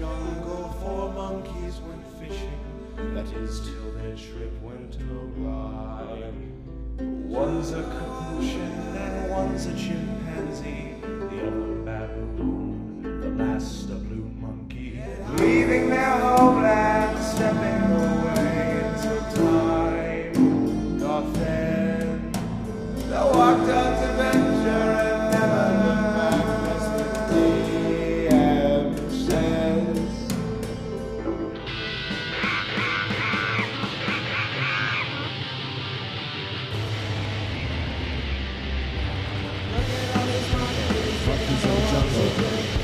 jungle for monkeys went fishing, that is till their trip went awry. One's a capuchin and one's a chimpanzee, the other baboon, the last a blue monkey, leaving their homeland, stepping away into time. Doth end, they walked on to venture and never looked back. That's what the DM says.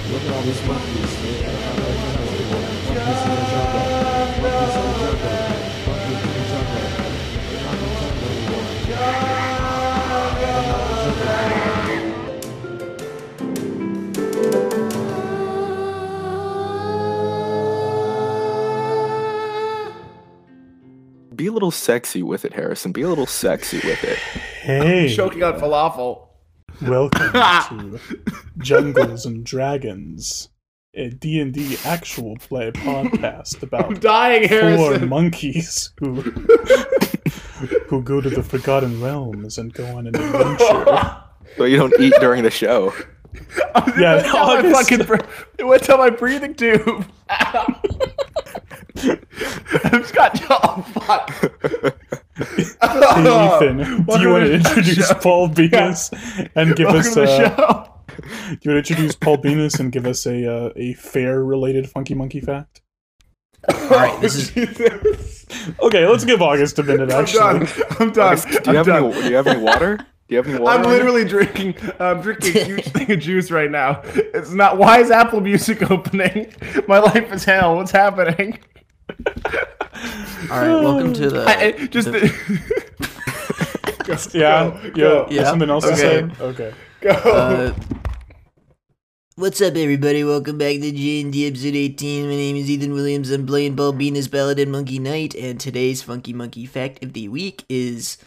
Look at all these monkeys. Look at all these monkeys. They have be a little sexy with it, Harrison. Be a little sexy with it. Hey. I'm choking on falafel. Welcome to Jungles and Dragons, a D&D actual play podcast about four monkeys who go to the Forgotten Realms and go on an adventure. So you don't eat during the show. Yeah, went down my breathing tube. Ow. I've got y'all. Fuck. Hey, Ethan, do you want to introduce Paul Benis and give us a fair related funky monkey fact? All right, okay, let's give August a minute. Actually, I'm done. August, do you have any water? Do you have any water? I'm literally drinking a huge thing of juice right now. It's not. Why is Apple Music opening? My life is hell. What's happening? All right, welcome to the. Something else to say. Okay, go. What's up, everybody? Welcome back to G&D episode 18. My name is Ethan Williams. I'm playing Paul Benis, Paladin Monkey Knight, and today's funky monkey fact of the week is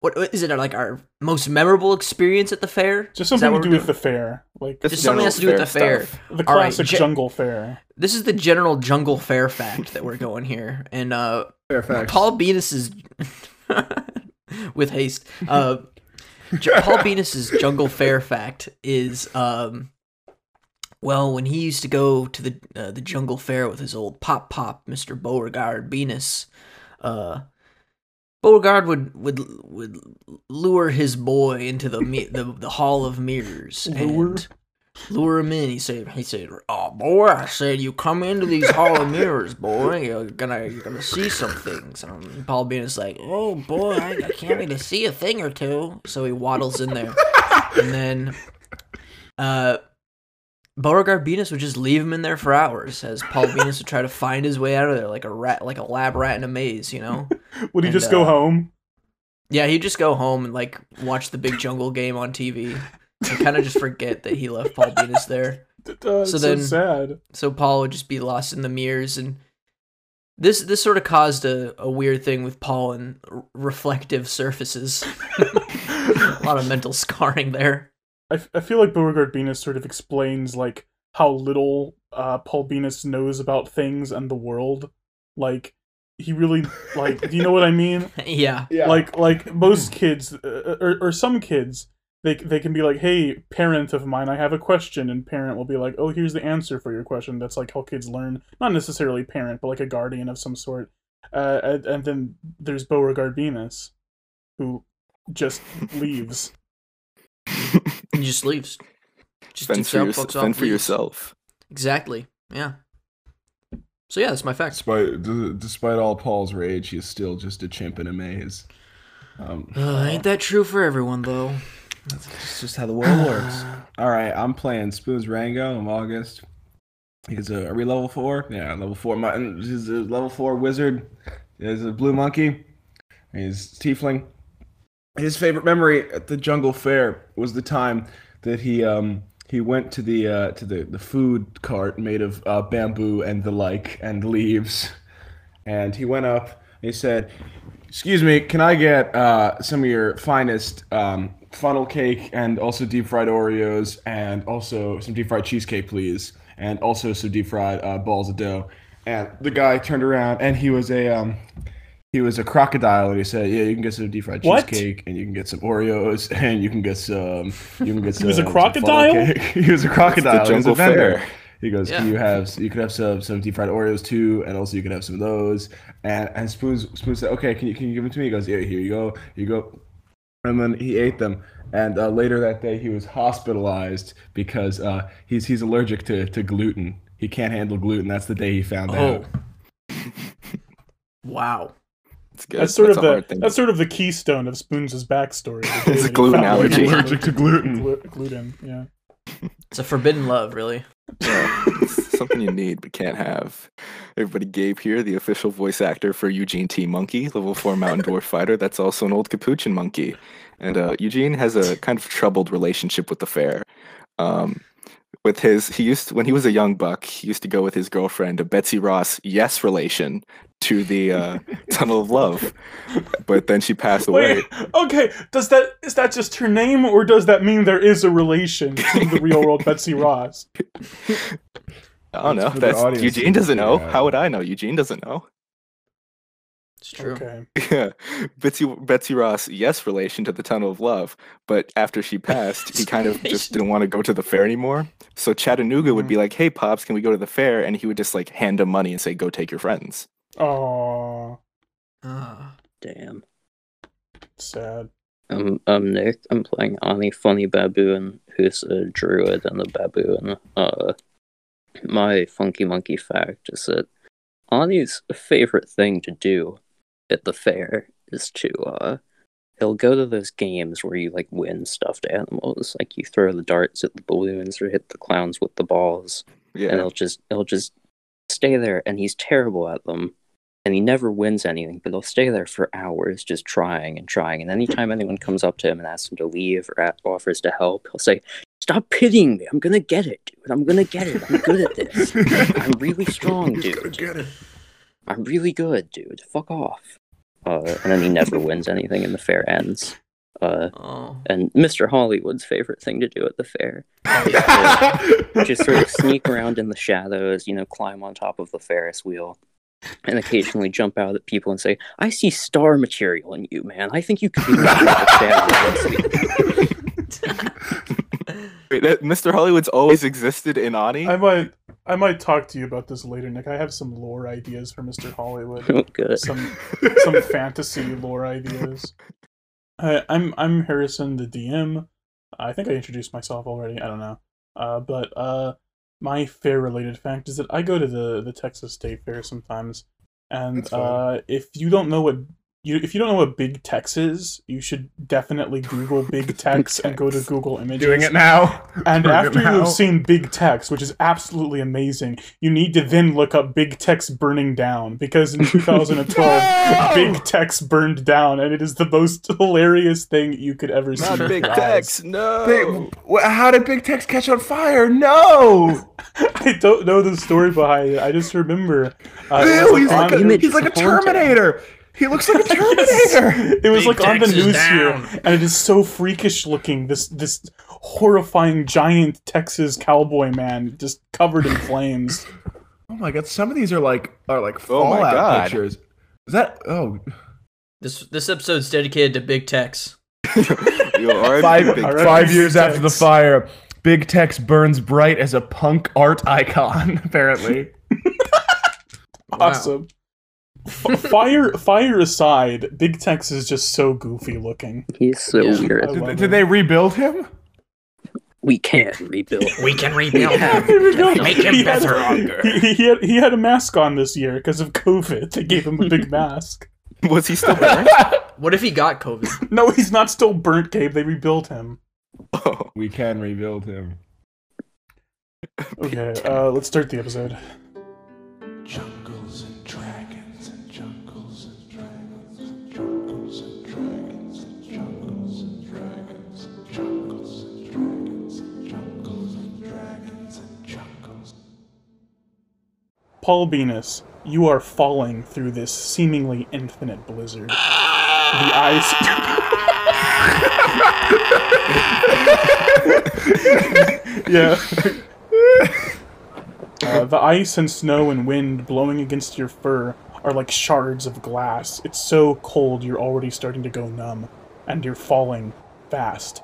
what is it? Like our most memorable experience at the fair? Just something to do with the fair, like just something has to do with the fair. The classic jungle fair. This is the general jungle fair fact that we're going here, and fair facts. Paul Benis is with haste. Paul Benis's jungle fair fact is well, when he used to go to the jungle fair with his old pop, Mr. Beauregard Benis, Beauregard would lure his boy into the Hall of Mirrors and lure him in. He said, "Oh boy, I said you come into these Hall of Mirrors, boy. You're gonna see some things." And Paul Benis like, "Oh boy, I can't wait to see a thing or two." So he waddles in there, and then Beauregard Benis would just leave him in there for hours as Paul Benis would try to find his way out of there like a lab rat in a maze, you know? Would he just go home? Yeah, he'd just go home and like watch the big jungle game on TV and kind of just forget that he left Paul Benis there. Sad. So Paul would just be lost in the mirrors, and this sort of caused a weird thing with Paul and reflective surfaces. A lot of mental scarring there. I feel like Beauregard Benis sort of explains like how little Paul Benis knows about things and the world. Like he really like, do you know what I mean? Yeah. Like most kids or some kids, they can be like, "Hey, parent of mine, I have a question," and parent will be like, "Oh, here's the answer for your question." That's like how kids learn. Not necessarily parent, but like a guardian of some sort. And then there's Beauregard Benis, who just leaves. And just leaves. Just fend for yourself. Exactly. Yeah. So yeah, that's my fact. Despite all Paul's rage, he's still just a chimp in a maze. Ain't that true for everyone, though? That's just how the world works. All right, I'm playing Spoons Rango. I'm August. Are we level 4? Yeah, level 4. He's a level 4 wizard. He's a blue monkey. He's tiefling. His favorite memory at the jungle fair was the time that he went to the food cart made of bamboo and the like and leaves, and he went up and he said, "Excuse me, can I get some of your finest funnel cake and also deep fried Oreos and also some deep fried cheesecake, please. And also some deep fried balls of dough. And the guy turned around and he was a crocodile, and he said, "Yeah, you can get some deep fried cheesecake, and you can get some Oreos, and you can get some." He was a crocodile. He was a crocodile. It's the jungle fair. He goes, yeah. "You could have some deep fried Oreos too, and also you could have some of those." And Spoon said, "Okay, can you give them to me?" He goes, "Yeah, here you go, And then he ate them. And later that day, he was hospitalized because he's allergic to gluten. He can't handle gluten. That's the day he found out. Wow. Good. That's sort of the keystone of Spoons' backstory. It's a gluten allergy. He's allergic to gluten, yeah. It's a forbidden love, really. Yeah, it's something you need but can't have. Everybody, Gabe here, the official voice actor for Eugene T. Monkey, level 4 mountain dwarf fighter. That's also an old capuchin monkey. And Eugene has a kind of troubled relationship with the fair. When he was a young buck, he used to go with his girlfriend, a Betsy Ross relation, to the Tunnel of Love. But then she passed away. Wait, okay, is that just her name, or does that mean there is a relation to the real world Betsy Ross? I don't know. That's Eugene doesn't know. How would I know? Eugene doesn't know. It's true. Okay. Yeah. Betsy Ross, relation to the Tunnel of Love, but after she passed, he kind of just didn't want to go to the fair anymore. So Chattanooga would be like, "Hey, Pops, can we go to the fair?" And he would just like hand him money and say, "Go take your friends." Oh. Damn. Sad. I'm Nick. I'm playing Ani Funny Baboon, who's a druid and a baboon. My funky monkey fact is that Ani's favorite thing to do at the fair is to he'll go to those games where you like win stuffed animals, like you throw the darts at the balloons or hit the clowns with the balls. Yeah. And he'll just stay there, and he's terrible at them, and he never wins anything, but he'll stay there for hours just trying, and anytime anyone comes up to him and asks him to leave or offers to help, he'll say, "Stop pitying me, I'm gonna get it, dude, I'm gonna get it, I'm good at this, I'm really strong, dude, I'm really good, dude, fuck off." And then he never wins anything, and the fair ends. And Mr. Hollywood's favorite thing to do at the fair is just sort of sneak around in the shadows, climb on top of the Ferris wheel, and occasionally jump out at people and say, "I see star material in you, man. I think you could be Wait, that Mr. Hollywood's always existed in Ani? I might talk to you about this later, Nick. I have some lore ideas for Mr. Hollywood. Oh, good. Some fantasy lore ideas. I'm Harrison, the DM. I think I introduced myself already. I don't know. But my fair-related fact is that I go to the Texas State Fair sometimes, and if you don't know what Big Tex is, you should definitely Google Big Tex and go to Google Images. Doing it now. And after you've seen Big Tex, which is absolutely amazing, you need to then look up Big Tex burning down, because in 2012, Big Tex burned down, and it is the most hilarious thing you could ever see. Not Big Tex, no. How did Big Tex catch on fire? No. I don't know the story behind it. I just remember. He's like a Terminator. He looks like a Terminator. Yes. It was Big like Tex on the news here, and it is so freakish looking. This horrifying giant Texas cowboy man, just covered in flames. Oh my god! Some of these are like Fallout pictures. Is that This episode's dedicated to Big Tex. Five years Tex. After the fire, Big Tex burns bright as a punk art icon. Apparently. Awesome. Wow. Fire aside, Big Tex is just so goofy looking. He's so weird. Did they rebuild him? We can't rebuild. We can rebuild him. Make him better, longer. He had a mask on this year because of COVID. They gave him a big mask. Was he still burnt? What if he got COVID? No, he's not still burnt, Gabe. They rebuilt him. Oh, we can rebuild him. Okay, let's start the episode. Paul Benis, you are falling through this seemingly infinite blizzard. The ice... Yeah. The ice and snow and wind blowing against your fur are like shards of glass. It's so cold you're already starting to go numb, and you're falling fast.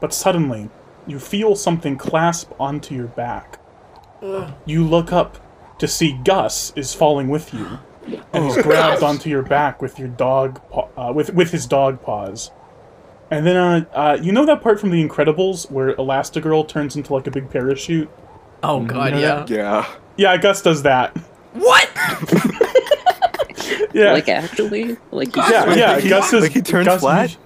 But suddenly, you feel something clasp onto your back. You look up to see Gus is falling with you, and he's grabbed onto your back with your dog with his dog paws. And then, you know that part from The Incredibles where Elastigirl turns into like a big parachute? Oh god, you know yeah. That? Yeah. Yeah, Gus does that. What? Yeah. Like actually, like he Gus is like he turns Gus, flat.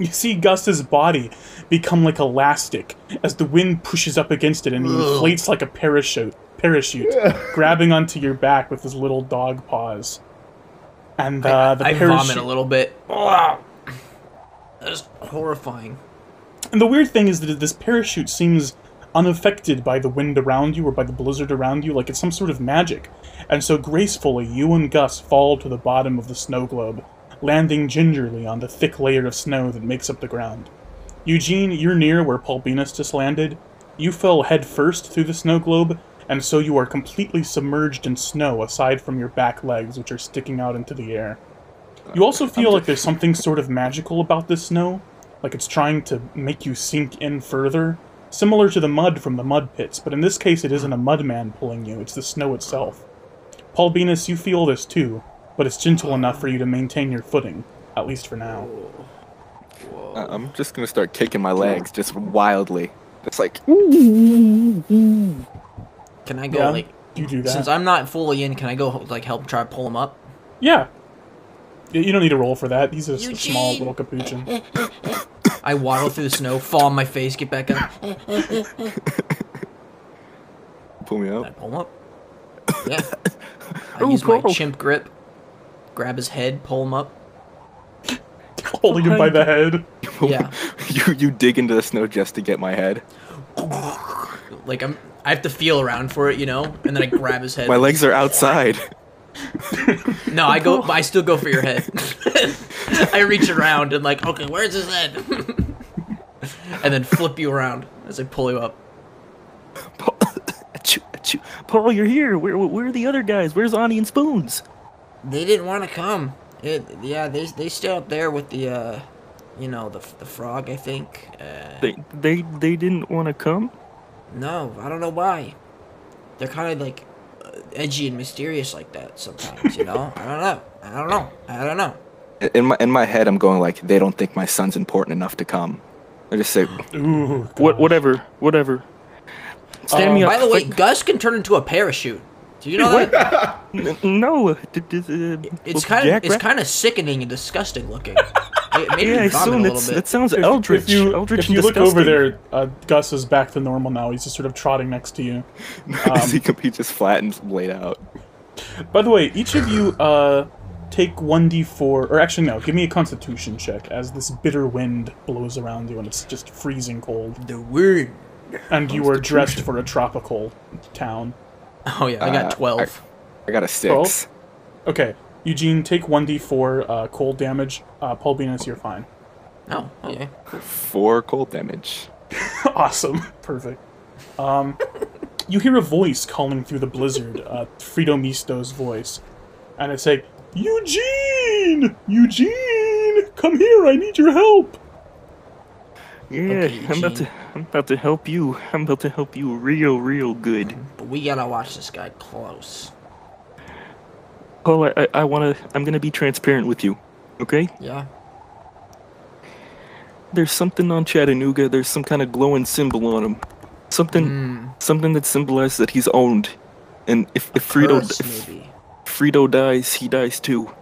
You see Gus's body become like elastic as the wind pushes up against it, and he inflates like a parachute, grabbing onto your back with his little dog paws. And I vomit a little bit. That is horrifying. And the weird thing is that this parachute seems unaffected by the wind around you or by the blizzard around you, like it's some sort of magic. And so gracefully, you and Gus fall to the bottom of the snow globe, landing gingerly on the thick layer of snow that makes up the ground. Eugene, you're near where Paul Benis just landed. You fell head first through the snow globe, and so you are completely submerged in snow aside from your back legs, which are sticking out into the air. You also feel like there's something sort of magical about this snow, like it's trying to make you sink in further, similar to the mud from the mud pits, but in this case it isn't a mud man pulling you, it's the snow itself. Paul Benis, you feel this too, but it's gentle enough for you to maintain your footing, at least for now. I'm just gonna start kicking my legs, just wildly. Just like... Can I go, like... You do that. Since I'm not fully in, can I go, like, help try to pull him up? Yeah. You don't need a roll for that. He's just a small little capuchin. I waddle through the snow, fall on my face, get back up. Pull me up. I pull him up. Yeah. I use my chimp grip. Grab his head, pull him up. Holding him by the head. Yeah. You dig into the snow just to get my head. Like I have to feel around for it, you know? And then I grab his head. My legs are outside. No, I still go for your head. I reach around and like, okay, where's his head? And then flip you around as I pull you up. Paul, you're here. Where are the other guys? Where's Ani and Spoons? They didn't want to come. They stay up there with the, you know, the frog, I think. They didn't want to come? No, I don't know why. They're kind of like edgy and mysterious like that sometimes, you know? I don't know. In my head, I'm going like, they don't think my son's important enough to come. I just say, ooh, whatever. Stand me up. By the way, Gus can turn into a parachute. Do you know that? No. It's kind of sickening and disgusting looking. It made me vomit a little bit. That sounds eldritch. If you look over there, Gus is back to normal now. He's just sort of trotting next to you. He just flattened, laid out. By the way, each of you take 1d4, or actually no, give me a Constitution check as this bitter wind blows around you and it's just freezing cold. The wind. And you are dressed for a tropical town. Oh yeah, I got 12. I got a 6. 12? Okay, Eugene, take 1d4 cold damage. Paul Benis, you're fine. Oh, okay. 4 cold damage. Awesome, perfect. You hear a voice calling through the blizzard, Frito Misto's voice, and it's like, Eugene! Eugene! Come here, I need your help! Yeah, okay, I'm about to help you. I'm about to help you real good. But we gotta watch this guy close. Paul, I'm gonna be transparent with you, okay? Yeah. There's something on Chattanooga. There's some kind of glowing symbol on him. Something that symbolizes that he's owned. And if Frito dies, he dies too.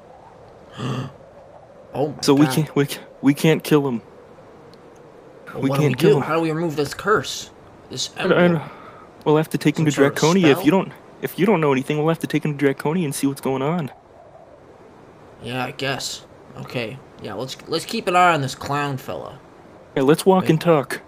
Oh my God. So we can't kill him. Well, we can't kill him. How do we remove this curse? We'll have to take him to Draconia. If you don't know anything, we'll have to take him to Draconia and see what's going on. Yeah, I guess. Okay. Yeah, let's keep an eye on this clown fella. Yeah, let's walk and talk.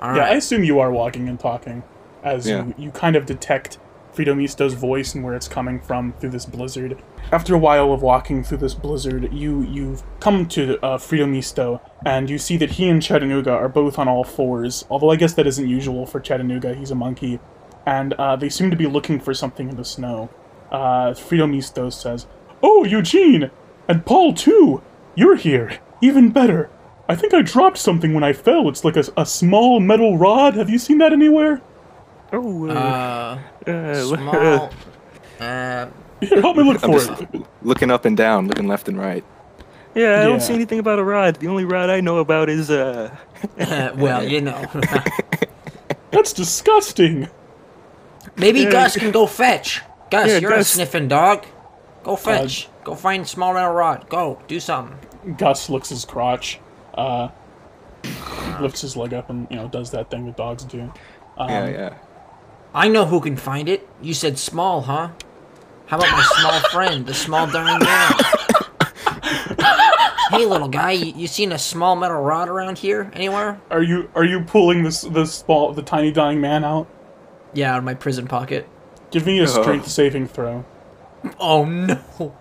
All right. Yeah, I assume you are walking and talking, as you kind of detect Frito Misto's voice and where it's coming from through this blizzard. After a while of walking through this blizzard, you've come to Frito Misto, and you see that he and Chattanooga are both on all fours, although I guess that isn't usual for Chattanooga, he's a monkey, and they seem to be looking for something in the snow. Frito Misto says, "Oh, Eugene! And Paul, too! You're here! Even better! I think I dropped something when I fell. It's like a small metal rod. Have you seen that anywhere?" Oh, small. Here, help me look for it. Looking up and down, looking left and right. Yeah, I don't see anything about a rod. The only rod I know about is well, you know. That's disgusting. Maybe Gus can go fetch. Gus, you're Gus. A sniffing dog. Go fetch. Go find small metal rod. Go do something. Gus looks his crotch, lifts his leg up, and does that thing that dogs do. I know who can find it. You said small, huh? How about my small friend, the small darn man? Hey, little guy, you seen a small metal rod around here anywhere? Are you pulling the tiny dying man out? Yeah, out of my prison pocket. Give me a strength saving throw. Oh no!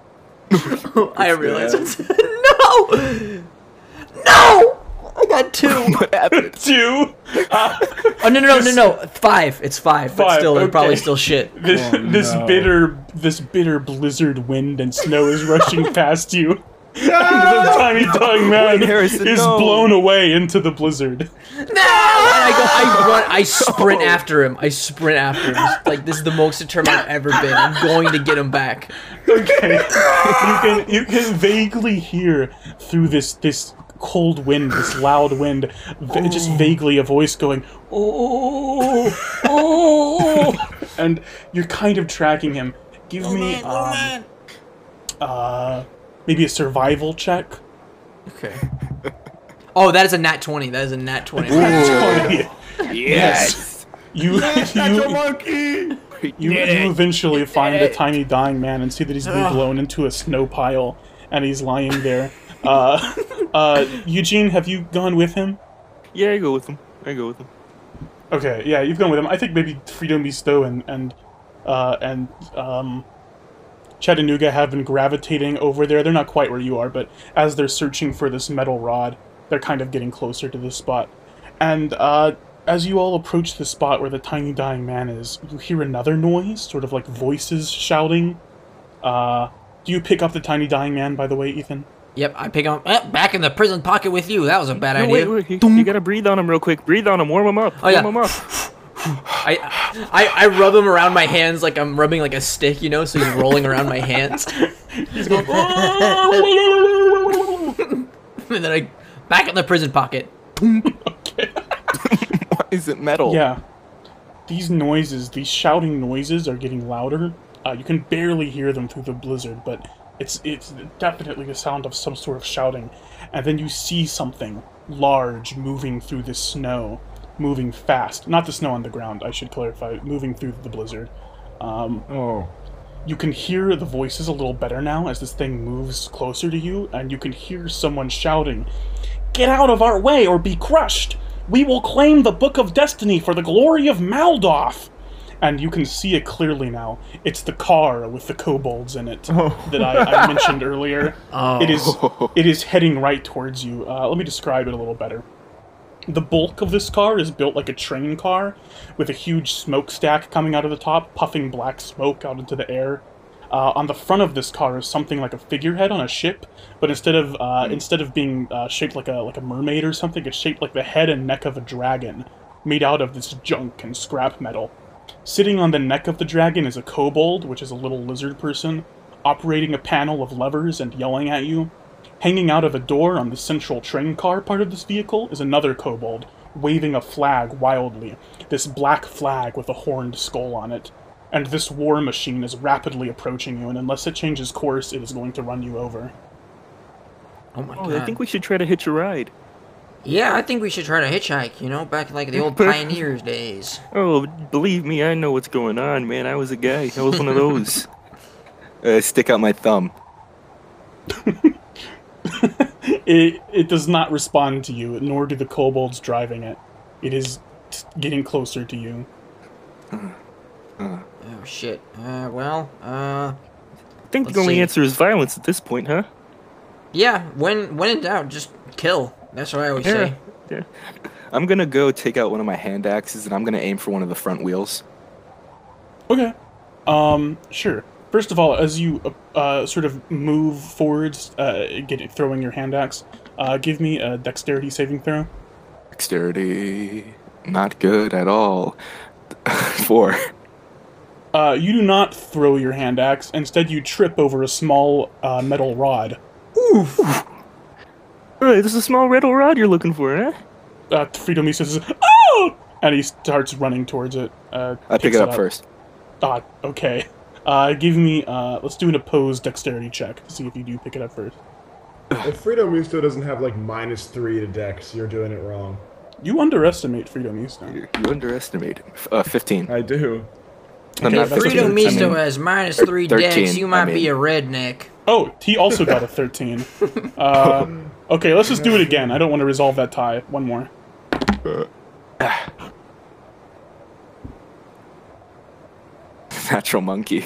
I realize it's no. I got 2. What happened? 2? Oh no! 5. It's 5. But still, okay. Probably still shit. This bitter blizzard wind and snow is rushing past you. No! And the tiny dog man is blown away into the blizzard. No! And I sprint after him. Just, like, this is the most determined I've ever been. I'm going to get him back. Okay. You can vaguely hear through this cold wind, this loud wind, just vaguely a voice going, "Oh, oh," and you're kind of tracking him. Give me maybe a survival check. Okay. Oh, that is a nat 20. Yes. You monkey. You eventually find the tiny dying man and see that he's been blown into a snow pile and he's lying there. Eugene, have you gone with him? Yeah, I go with him. Okay, yeah, you've gone with him. I think maybe Frito Misto and Chattanooga have been gravitating over there. They're not quite where you are, but as they're searching for this metal rod, they're kind of getting closer to this spot. And as you all approach the spot where the tiny dying man is, you hear another noise, sort of like voices shouting. Do you pick up the tiny dying man, by the way, Ethan? Yep, I pick him up. Back in the prison pocket with you. That was a bad idea. Wait. You gotta breathe on him real quick. Breathe on him. Warm him up. Warm him up. I rub him around my hands like I'm rubbing like a stick, so he's rolling around my hands. He's going, and then I back in the prison pocket. Okay. Why is it metal? Yeah. These shouting noises are getting louder. You can barely hear them through the blizzard, but it's definitely the sound of some sort of shouting. And then you see something large moving through the snow, moving fast. Not the snow on the ground, I should clarify, moving through the blizzard. You can hear the voices a little better now as this thing moves closer to you, and you can hear someone shouting, "Get out of our way or be crushed! We will claim the Book of Destiny for the glory of Maldoth!" And you can see it clearly now. It's the car with the kobolds in it that I mentioned earlier. It is heading right towards you. Let me describe it a little better. The bulk of this car is built like a train car, with a huge smokestack coming out of the top, puffing black smoke out into the air. On the front of this car is something like a figurehead on a ship, but instead of being shaped like a mermaid or something, it's shaped like the head and neck of a dragon, made out of this junk and scrap metal. Sitting on the neck of the dragon is a kobold, which is a little lizard person, operating a panel of levers and yelling at you. Hanging out of a door on the central train car part of this vehicle is another kobold, waving a flag wildly, this black flag with a horned skull on it. And this war machine is rapidly approaching you, and unless it changes course, it is going to run you over. Oh my god. I think we should try to hitch a ride. Yeah, I think we should try to hitchhike, back like the old pioneers days. Oh, believe me, I know what's going on, man. I was a guy. I was one of those. Stick out my thumb. It does not respond to you, nor do the kobolds driving it. It is getting closer to you. Oh, shit. I think the only answer is violence at this point, huh? Yeah, when in doubt, just kill. That's what I always say. Yeah. I'm gonna go take out one of my hand axes, and I'm gonna aim for one of the front wheels. Okay. Sure. First of all, as you sort of move forwards, throwing your hand axe, give me a dexterity saving throw. Dexterity, not good at all. 4. You do not throw your hand axe. Instead, you trip over a small metal rod. Oof. Alright, this is a small metal rod you're looking for, eh? Frito Misto says, "Oh!" and he starts running towards it. I pick it up first. Okay. Give me, let's do an opposed dexterity check to see if you do pick it up first. If Frito Misto doesn't have, like, -3 to dex, you're doing it wrong. You underestimate Frito Misto. You underestimate him. 15. I do. Okay, Frito Misto has -3 dex, you might be a redneck. Oh, he also got a 13. Okay, let's just do it again. I don't want to resolve that tie. One more. Natural monkey.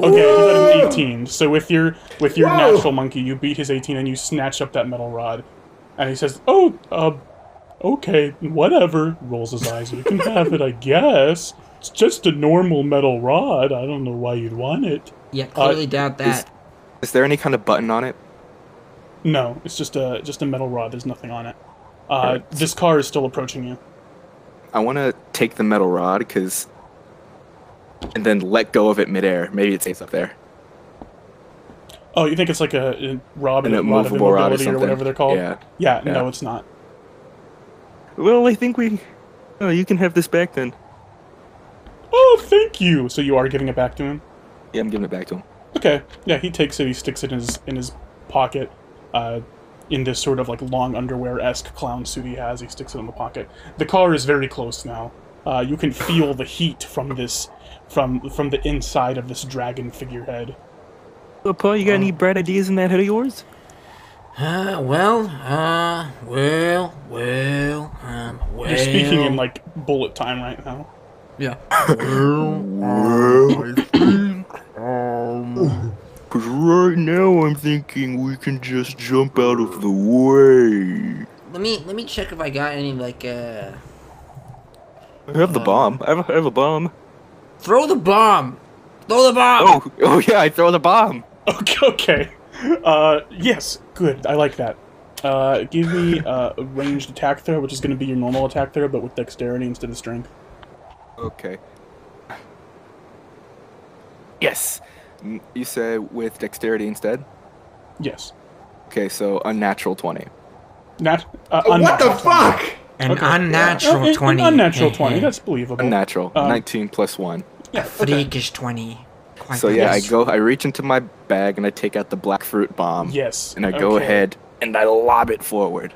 Okay, Whoa! He got an 18. So with your natural monkey, you beat his 18 and you snatch up that metal rod. And he says, "Oh, okay, whatever." Rolls his eyes. "You can have it, I guess. It's just a normal metal rod. I don't know why you'd want it." Yeah, clearly doubt that. Is there any kind of button on it? No, it's just a metal rod. There's nothing on it. This car is still approaching you. I want to take the metal rod and then let go of it midair. Maybe it stays up there. Oh, you think it's like a Robin of immobility or whatever they're called? Yeah. No, it's not. Well, I think we... Oh, you can have this back then. Oh, thank you! So you are giving it back to him? Yeah, I'm giving it back to him. Okay. Yeah, he takes it, he sticks it in his pocket, in this sort of like long underwear-esque clown suit he has. He sticks it in the pocket. The car is very close now. You can feel the heat from this, from the inside of this dragon figurehead. So, Paul, you got any bright ideas in that head of yours? Well... You're speaking in, like, bullet time right now. Yeah. Because right now I'm thinking we can just jump out of the way. Let me check if I got any, like, I have the bomb. I have a bomb. Throw the bomb! Throw the bomb! Oh yeah, I throw the bomb! Okay. Yes, good. I like that. Give me a ranged attack throw, which is going to be your normal attack throw, but with dexterity instead of strength. Okay. Yes! You say with dexterity instead? Yes. Okay, so unnatural 20. What the fuck? 20. An unnatural 20. Unnatural 20, that's believable. Unnatural. 19 plus 1. Yeah, freakish 20. So yeah, I reach into my bag and I take out the black fruit bomb. Yes. And I go ahead and I lob it forward.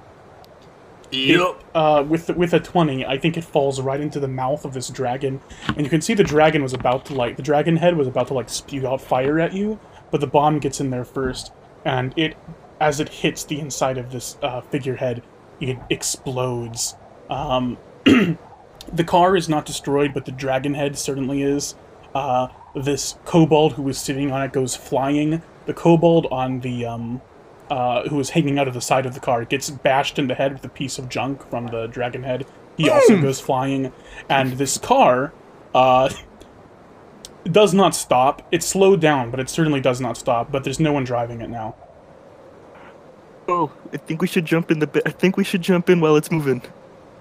Yep. With a 20, I think it falls right into the mouth of this dragon, and you can see the dragon was about to the dragon head was about to spew out fire at you, but the bomb gets in there first, and as it hits the inside of this figurehead, it explodes. The car is not destroyed, but the dragon head certainly is. This kobold who was sitting on it goes flying. The kobold on the who was hanging out of the side of the car gets bashed in the head with a piece of junk from the dragon head. He also goes flying, and this car does not stop. It's slowed down, but it certainly does not stop. But there's no one driving it now. Oh, I think we should jump in I think we should jump in while it's moving.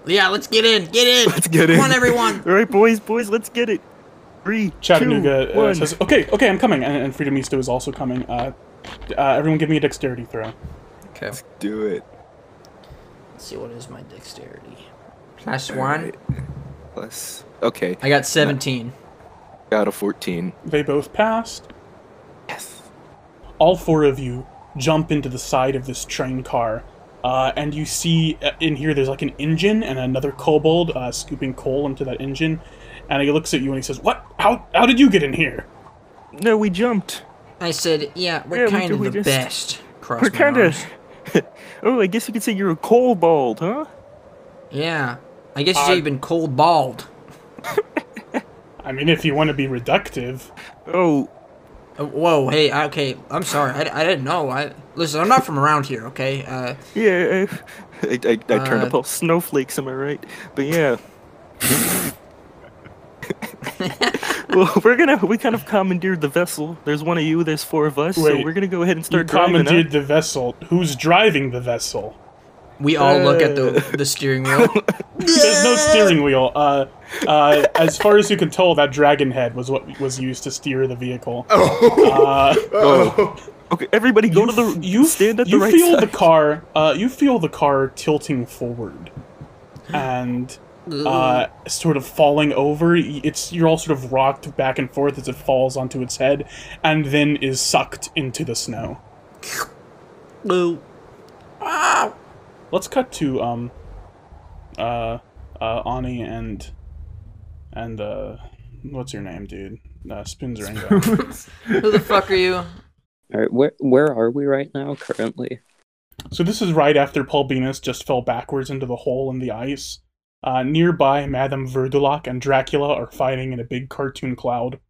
Yeah, let's get in. Let's get in. Come on, everyone. All right, boys, let's get it. 3, Chattanooga 2, 1. Says, "Okay, I'm coming," and Frito Misto is also coming. Everyone give me a dexterity throw. Okay. Let's do it. Let's see, what is my dexterity? Plus 1. Plus... Okay. I got 17. Got a 14. They both passed. Yes. All 4 of you jump into the side of this train car, and you see in here there's like an engine and another kobold scooping coal into that engine, and he looks at you and he says, "What? How did you get in here?" "No, we jumped." I said, "Yeah, we're kind of the best." We're kind of... Oh, I guess you could say you're a cold bald, huh? Yeah. I guess you've been cold bald. I mean, if you want to be reductive. Oh. Whoa, hey, okay, I'm sorry, I didn't know. Listen, I'm not from around here, okay? Yeah, I turned up all snowflakes, am I right? But yeah. Well, we kind of commandeered the vessel. There's one of you, there's four of us, so we're gonna go ahead and start driving. You commandeered the vessel. Who's driving the vessel? We all look at the steering wheel. There's no steering wheel. As far as you can tell, that dragon head was what was used to steer the vehicle. Okay, everybody, go to the. You stand at the right side. You feel the car. You feel the car tilting forward, and sort of falling over. You're all sort of rocked back and forth as it falls onto its head, and then is sucked into the snow. Ah. Let's cut to Ani and what's your name, dude? Spoons Rango. Who the fuck are you? All right, where are we right now currently? So this is right after Paul Benis just fell backwards into the hole in the ice. Nearby, Madame Verdulak and Dracula are fighting in a big cartoon cloud.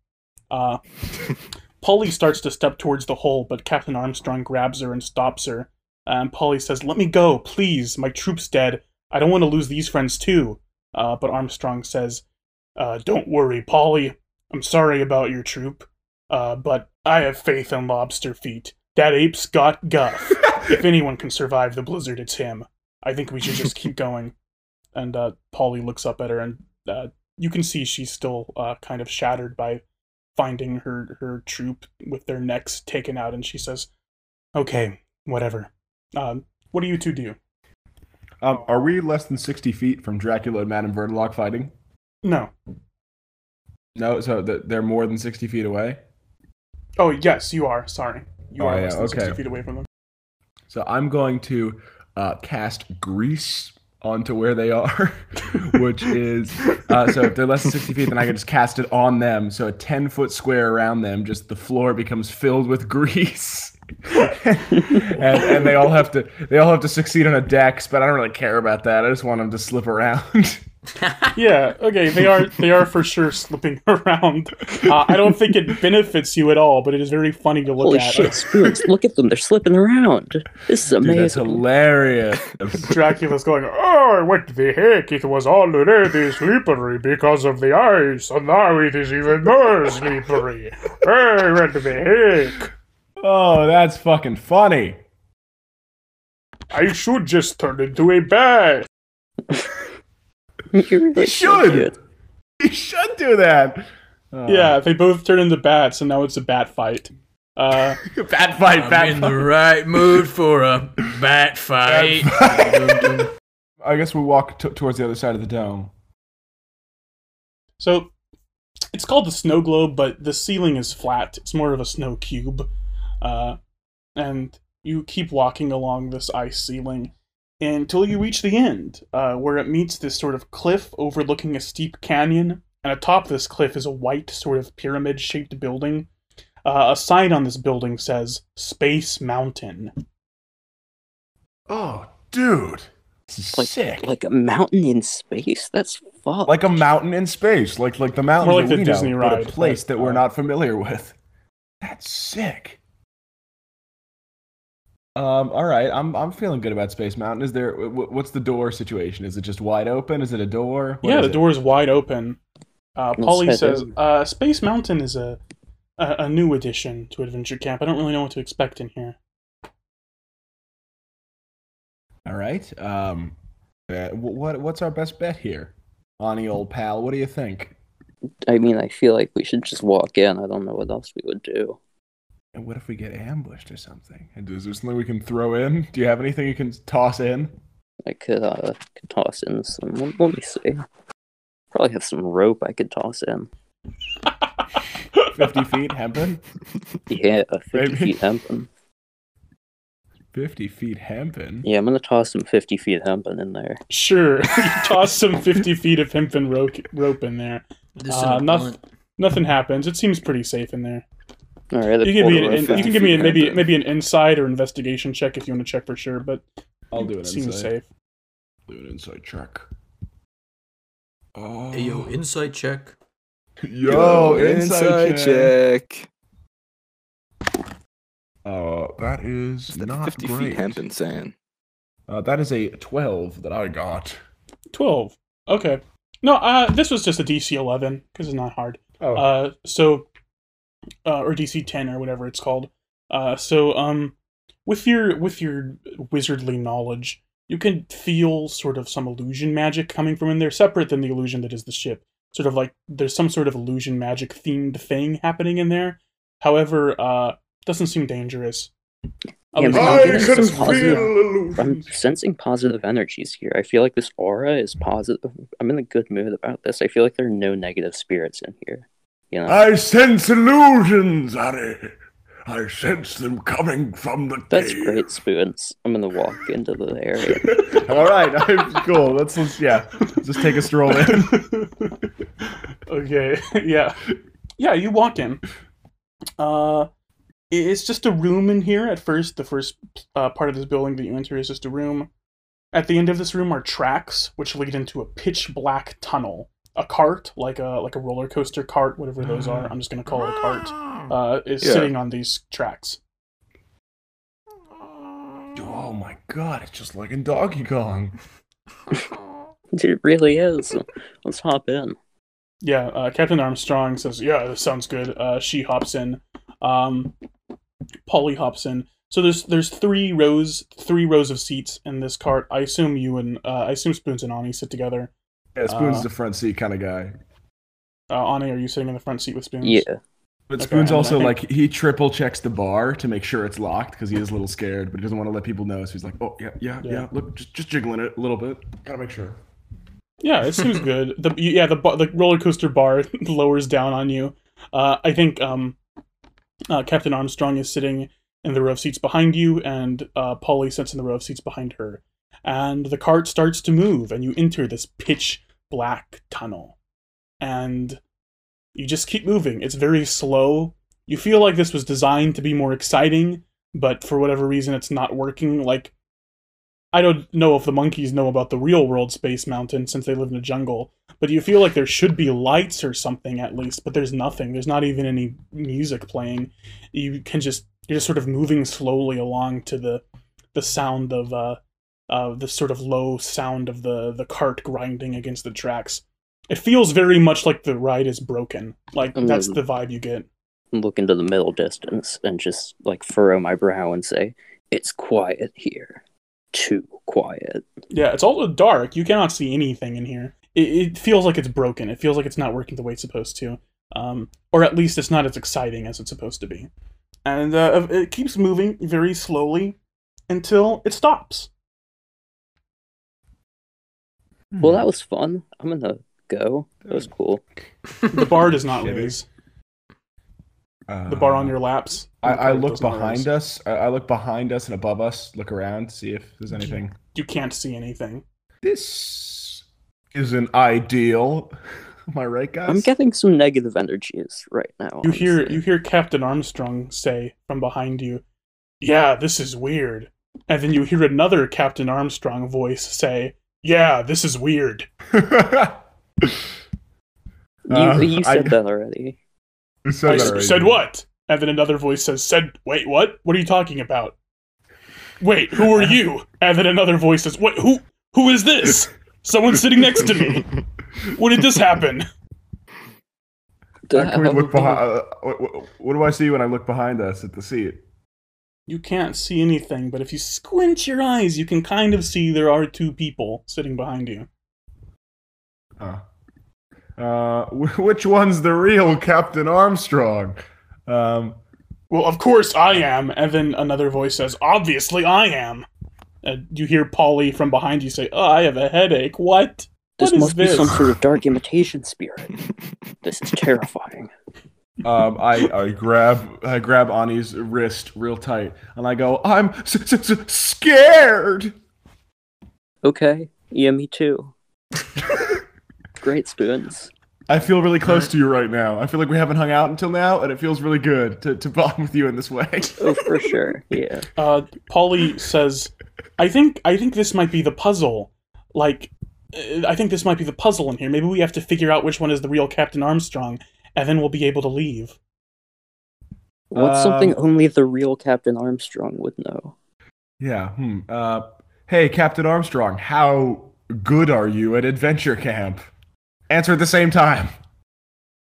Polly starts to step towards the hole, but Captain Armstrong grabs her and stops her. And Polly says, "Let me go, please. My troop's dead. I don't want to lose these friends, too." But Armstrong says, "Don't worry, Polly. I'm sorry about your troop. But I have faith in lobster feet. That ape's got guff. If anyone can survive the blizzard, it's him. I think we should just keep going." And Polly looks up at her, and you can see she's still kind of shattered by finding her troop with their necks taken out. And she says, "Okay, whatever. What do you two do?" Are we less than 60 feet from Dracula and Madame Verdulak fighting? No. No, so they're more than 60 feet away? Oh, yes, you are. Sorry. You are less than 60 feet away from them. So I'm going to cast Grease onto where they are, which is... so if they're less than 60 feet, then I can just cast it on them. So a 10-foot square around them, just the floor becomes filled with grease. and they all have to succeed on a dex, but I don't really care about that. I just want them to slip around. Yeah, okay, they are for sure slipping around. I don't think it benefits you at all, but it is very funny to look at. Holy shit, Spoons, look at them, they're slipping around. This is amazing. Dude, that's hilarious. Dracula's going, "Oh, what the heck, it was already slippery because of the ice, and now it is even more slippery. Hey, what the heck." Oh, that's fucking funny. I should just turn into a bear. He should do that. Yeah, they both turn into bats, and now it's a bat fight. I'm in the right mood for a bat fight. I guess we walk towards the other side of the dome. So, it's called the snow globe, but the ceiling is flat. It's more of a snow cube. And you keep walking along this ice ceiling until you reach the end, where it meets this sort of cliff overlooking a steep canyon, and atop this cliff is a white sort of pyramid-shaped building. A sign on this building says, "Space Mountain." Oh, dude. Sick. Like a mountain in space? That's fucked. Like a mountain in space. Like the mountain like that we Disney know, ride, but a place that we're not familiar with. That's sick. All right, I'm feeling good about Space Mountain. Is there what's the door situation? Is it just wide open? Is it a door? What the door is wide open. Polly says, "Space Mountain is a new addition to Adventure Camp. I don't really know what to expect in here." All right. What's our best bet here, Ani, old pal? What do you think? I mean, I feel like we should just walk in. I don't know what else we would do. And what if we get ambushed or something? And is there something we can throw in? Do you have anything you can toss in? I could toss in some... Let me see. Probably have some rope I could toss in. 50 feet hempen? Yeah, 50 feet hempen. 50 feet hempen? Yeah, I'm going to toss some 50 feet hempen in there. Sure. You toss some 50 feet of hempen rope in there. Nothing happens. It seems pretty safe in there. All right, you can give me maybe an insight or investigation check if you want to check for sure, but I'll do it. Seems safe. Do an insight check. Oh. Hey, yo, insight check. Yo, inside check. That is not 50 great. Feet hemp and sand. That is a 12 that I got. 12. Okay. No, this was just a DC 11 because it's not hard. Oh. Or DC 10 or whatever it's called. With your wizardly knowledge, you can feel sort of some illusion magic coming from in there, separate than the illusion that is the ship. Sort of like there's some sort of illusion magic themed thing happening in there. However, doesn't seem dangerous. Yeah, I'm sensing positive energies here. I feel like this aura is positive. I'm in a good mood about this. I feel like there are no negative spirits in here. You know? I sense illusions, Ari. I sense them coming from the cave. That's great, Spoons. I'm going to walk into the area. All right. Cool. Let's just take a stroll in. Okay. Yeah. Yeah, you walk in. It's just a room in here at first. The first part of this building that you enter is just a room. At the end of this room are tracks, which lead into a pitch black tunnel. A cart, like a roller coaster cart, whatever those are. I'm just going to call it a cart. Sitting on these tracks. Oh my god, it's just like in Donkey Kong. It really is. Let's hop in. Yeah, Captain Armstrong says, yeah, this sounds good. She hops in. Polly hops in. So there's three rows of seats in this cart. I assume Spoons and Ani sit together. Yeah, Spoons is the front seat kind of guy. Ani, are you sitting in the front seat with Spoons? Yeah. But okay, Spoons also he triple checks the bar to make sure it's locked because he is a little scared, but he doesn't want to let people know. So he's like, oh yeah. Look, just jiggling it a little bit. Gotta make sure. Yeah, it seems good. The roller coaster bar lowers down on you. I think Captain Armstrong is sitting in the row of seats behind you, and Polly sits in the row of seats behind her. And the cart starts to move, and you enter this pitch black tunnel. And you just keep moving. It's very slow. You feel like this was designed to be more exciting, but for whatever reason it's not working. Like, I don't know if the monkeys know about the real world Space Mountain since they live in a jungle, but you feel like there should be lights or something at least, but there's nothing. There's not even any music playing. You're just sort of moving slowly along to the sound of the sort of low sound of the cart grinding against the tracks. It feels very much like the ride is broken. Like, that's the vibe you get. Look into the middle distance and just like furrow my brow and say, it's quiet here. Too quiet. Yeah, it's also dark. You cannot see anything in here. It feels like it's broken. It feels like it's not working the way it's supposed to. Or at least it's not as exciting as it's supposed to be. And it keeps moving very slowly until it stops. Well, that was fun. I'm gonna go. That was cool. The bar does not lose. The bar on your laps. I look behind us. I look behind us and above us. Look around, see if there's anything. You can't see anything. This isn't ideal. Am I right, guys? I'm getting some negative energies right now. You hear Captain Armstrong say from behind you, "Yeah, this is weird." And then you hear another Captain Armstrong voice say, "Yeah, this is weird." You said that already. Said what? And then another voice said, wait, what? What are you talking about? Wait, who are you? And then another voice says, what? Who is this? Someone's sitting next to me. When did this happen? Can we look behind? What do I see when I look behind us at the seat? You can't see anything, but if you squint your eyes, you can kind of see there are two people sitting behind you. Which one's the real Captain Armstrong? Well, of course I am. And then another voice says, obviously I am. You hear Polly from behind you say, oh, I have a headache. What? This must be some sort of dark imitation spirit. This is terrifying. I grab Ani's wrist real tight, and I go, I'm scared! Okay. Yeah, me too. Great, Spoons. I feel really close to you right now. I feel like we haven't hung out until now, and it feels really good to bond with you in this way. Oh, for sure. Yeah. Polly says, I think this might be the puzzle. Like, I think this might be the puzzle in here. Maybe we have to figure out which one is the real Captain Armstrong. and then we'll be able to leave. What's something only the real Captain Armstrong would know? Yeah. Hey, Captain Armstrong, how good are you at Adventure Camp? Answer at the same time.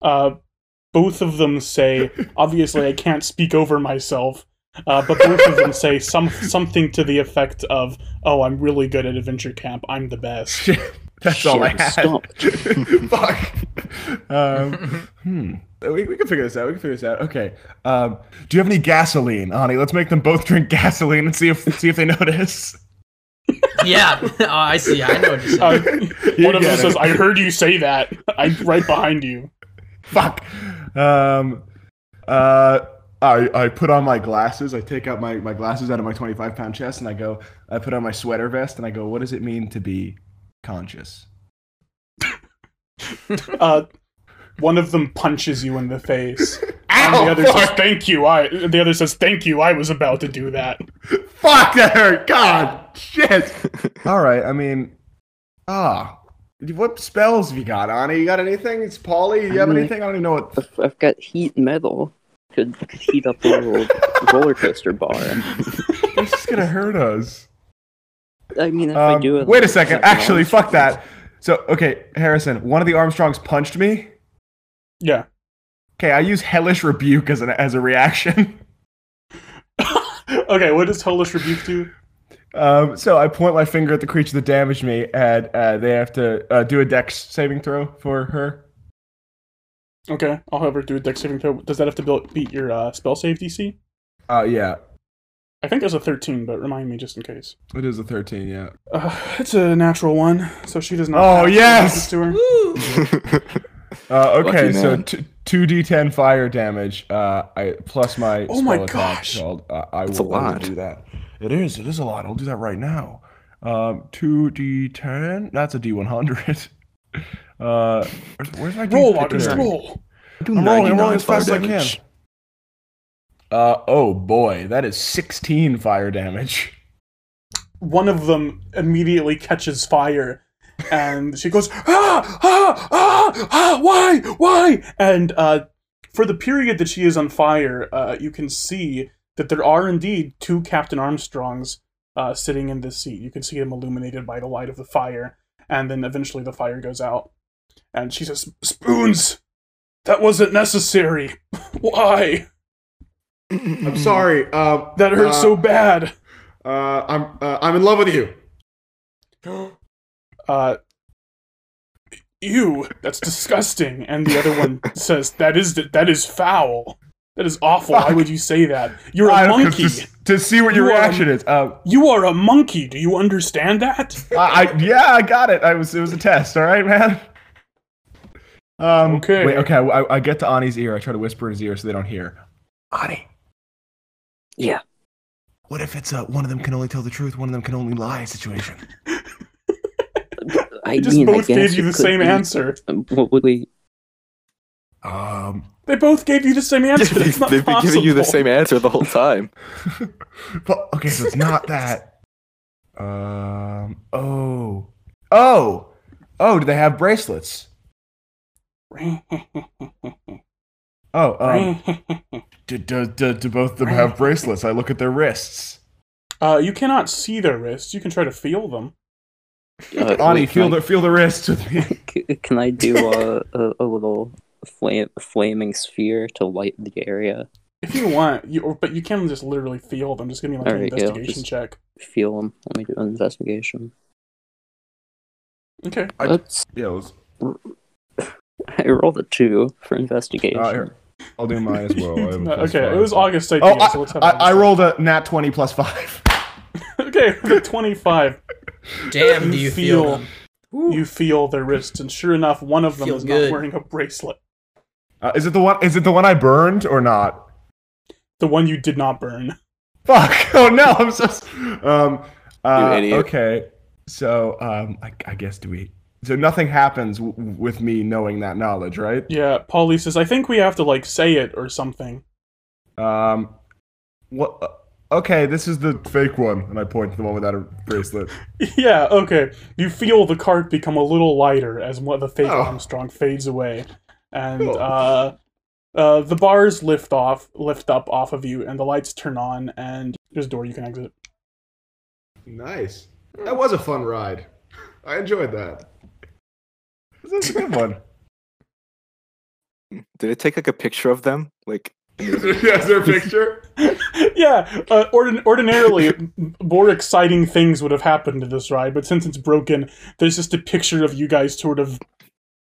Both of them say, obviously I can't speak over myself, but both of them say something to the effect of, oh, I'm really good at Adventure Camp, I'm the best. That's all I had. Fuck. We can figure this out. Okay. Do you have any gasoline, Ani? Let's make them both drink gasoline and see if they notice. Yeah, I see. I know what you're saying. One of them says, "I heard you say that. I'm right behind you." Fuck. I put on my glasses. I take out my glasses out of my 25-pound chest, and I go. I put on my sweater vest, and I go. What does it mean to be conscious? One of them punches you in the face. Ow, and the other says, "Thank you." The other says, "Thank you. I was about to do that." Fuck, that hurt. God, shit. All right. I mean, what spells have you got, Ani? You got anything? It's Polly. You have anything? I don't even know what. I've got heat metal. Could heat up the little roller coaster bar. This is gonna hurt us. I mean, if I do it. Wait a second. Actually, fuck that. So, okay, Harrison, one of the Armstrongs punched me? Yeah. Okay, I use Hellish Rebuke as a reaction. Okay, what does Hellish Rebuke do? So I point my finger at the creature that damaged me, and they have to do a Dex saving throw for her. Okay, I'll have her do a Dex saving throw. Does that have to beat your spell save DC? Yeah. I think it's a 13, but remind me just in case. It is a 13, yeah. It's a natural one, so she does not. Oh yes! To her. Okay, so 2d10 fire damage. Plus my. Oh my gosh! It's a lot. Do that. It is. It is a lot. I'll do that right now. 2d10. That's a d100. Where's my d100? Roll, August. Roll. I'm rolling as fast as I can. Oh boy, that is 16 fire damage. One of them immediately catches fire, and she goes, ah, ah, ah, ah, why? And, for the period that she is on fire, you can see that there are indeed two Captain Armstrongs, sitting in this seat. You can see them illuminated by the light of the fire, and then eventually the fire goes out. And she says, Spoons! That wasn't necessary! Why? I'm sorry. That hurt so bad. I'm in love with you. Ew, that's disgusting. And the other one says, "That is foul. That is awful. Fuck. Why would you say that? You're a monkey." To see what your reaction is. You are a monkey. Do you understand that? I got it. It was a test. All right, man. Okay. Wait. Okay. I get to Ani's ear. I try to whisper in his ear so they don't hear. Ani. Yeah. What if it's one of them can only tell the truth, one of them can only lie situation? I gave you the same answer. What would we? They both gave you the same answer. That's not possible. They've been giving you the same answer the whole time. But, okay, so it's not that. Oh, do they have bracelets? Do both of them have bracelets? I look at their wrists. You cannot see their wrists. You can try to feel them. Ani, feel the wrists with me. Can I do a little flaming sphere to light the area? If you want, but you can just literally feel them. Just give me like an investigation check. Feel them. Let me do an investigation. Okay. I rolled a 2 for investigation. Here. I'll do mine as well. It was August idea, so let's have I rolled a nat 20 plus 5. Okay, 25. Damn, do you feel them? You feel their wrists, and sure enough, one of them is not wearing a bracelet. Is it the one I burned or not? The one you did not burn. Fuck! Oh no, I'm so... you idiot. Okay, so I guess so nothing happens with me knowing that knowledge, right? Yeah, Paulie says, I think we have to, say it or something. What? Okay, this is the fake one, and I point to the one without a bracelet. Yeah, okay. You feel the cart become a little lighter as the fake Armstrong fades away. and cool. The bars lift up off of you, and the lights turn on, and there's a door you can exit. Nice. That was a fun ride. I enjoyed that. That's a good one. Did it take like a picture of them? Like, is there a picture? Yeah. Ordinarily, more exciting things would have happened to this ride, but since it's broken, there's just a picture of you guys sort of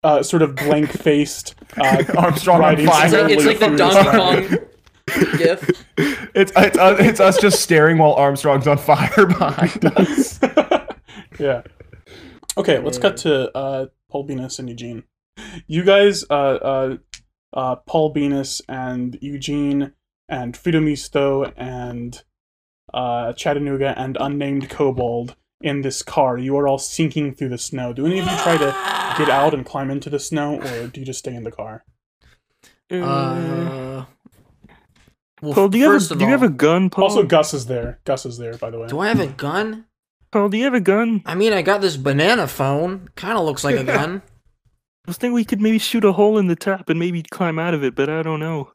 blank-faced Armstrong riding. It's like the Donkey Kong gif. It's us just staring while Armstrong's on fire behind us. Yeah. Okay, let's cut to Paul Benis and Eugene. You guys, Paul Benis and Eugene and Frito Misto and Chattanooga and Unnamed Kobold in this car. You are all sinking through the snow. Do any of you try to get out and climb into the snow, or do you just stay in the car? Well, Paul, do you have a gun, Paul? Also, Gus is there. Gus is there, by the way. Do I have a gun? Paul, do you have a gun? I mean, I got this banana phone. Kind of looks like a gun. I was thinking we could maybe shoot a hole in the top and maybe climb out of it, but I don't know.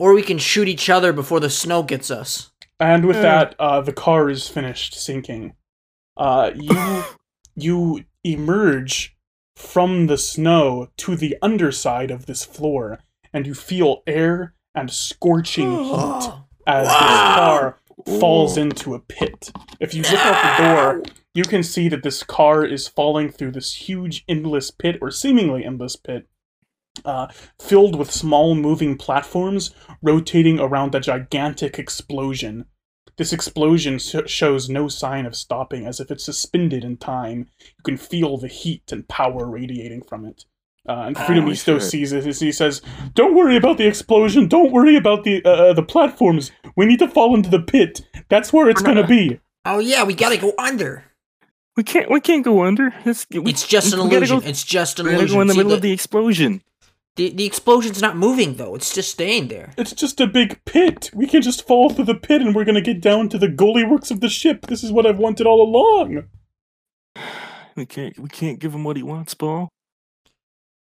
Or we can shoot each other before the snow gets us. And with that, the car is finished sinking. You emerge from the snow to the underside of this floor, and you feel air and scorching heat as this car falls into a pit. If you look out the door, you can see that this car is falling through this huge endless pit, or seemingly endless pit, filled with small moving platforms rotating around a gigantic explosion. This explosion shows no sign of stopping, as if it's suspended in time. You can feel the heat and power radiating from it. And Frito Misto sees it, and he says, "Don't worry about the explosion. Don't worry about the platforms. We need to fall into the pit. That's where it's going to be." Oh yeah, we gotta go under. We can't go under. It's just an illusion. It's just an illusion. We're in the middle of the explosion. The explosion's not moving, though. It's just staying there. It's just a big pit. We can just fall through the pit, and we're gonna get down to the gully works of the ship. This is what I've wanted all along. We can't give him what he wants, Paul.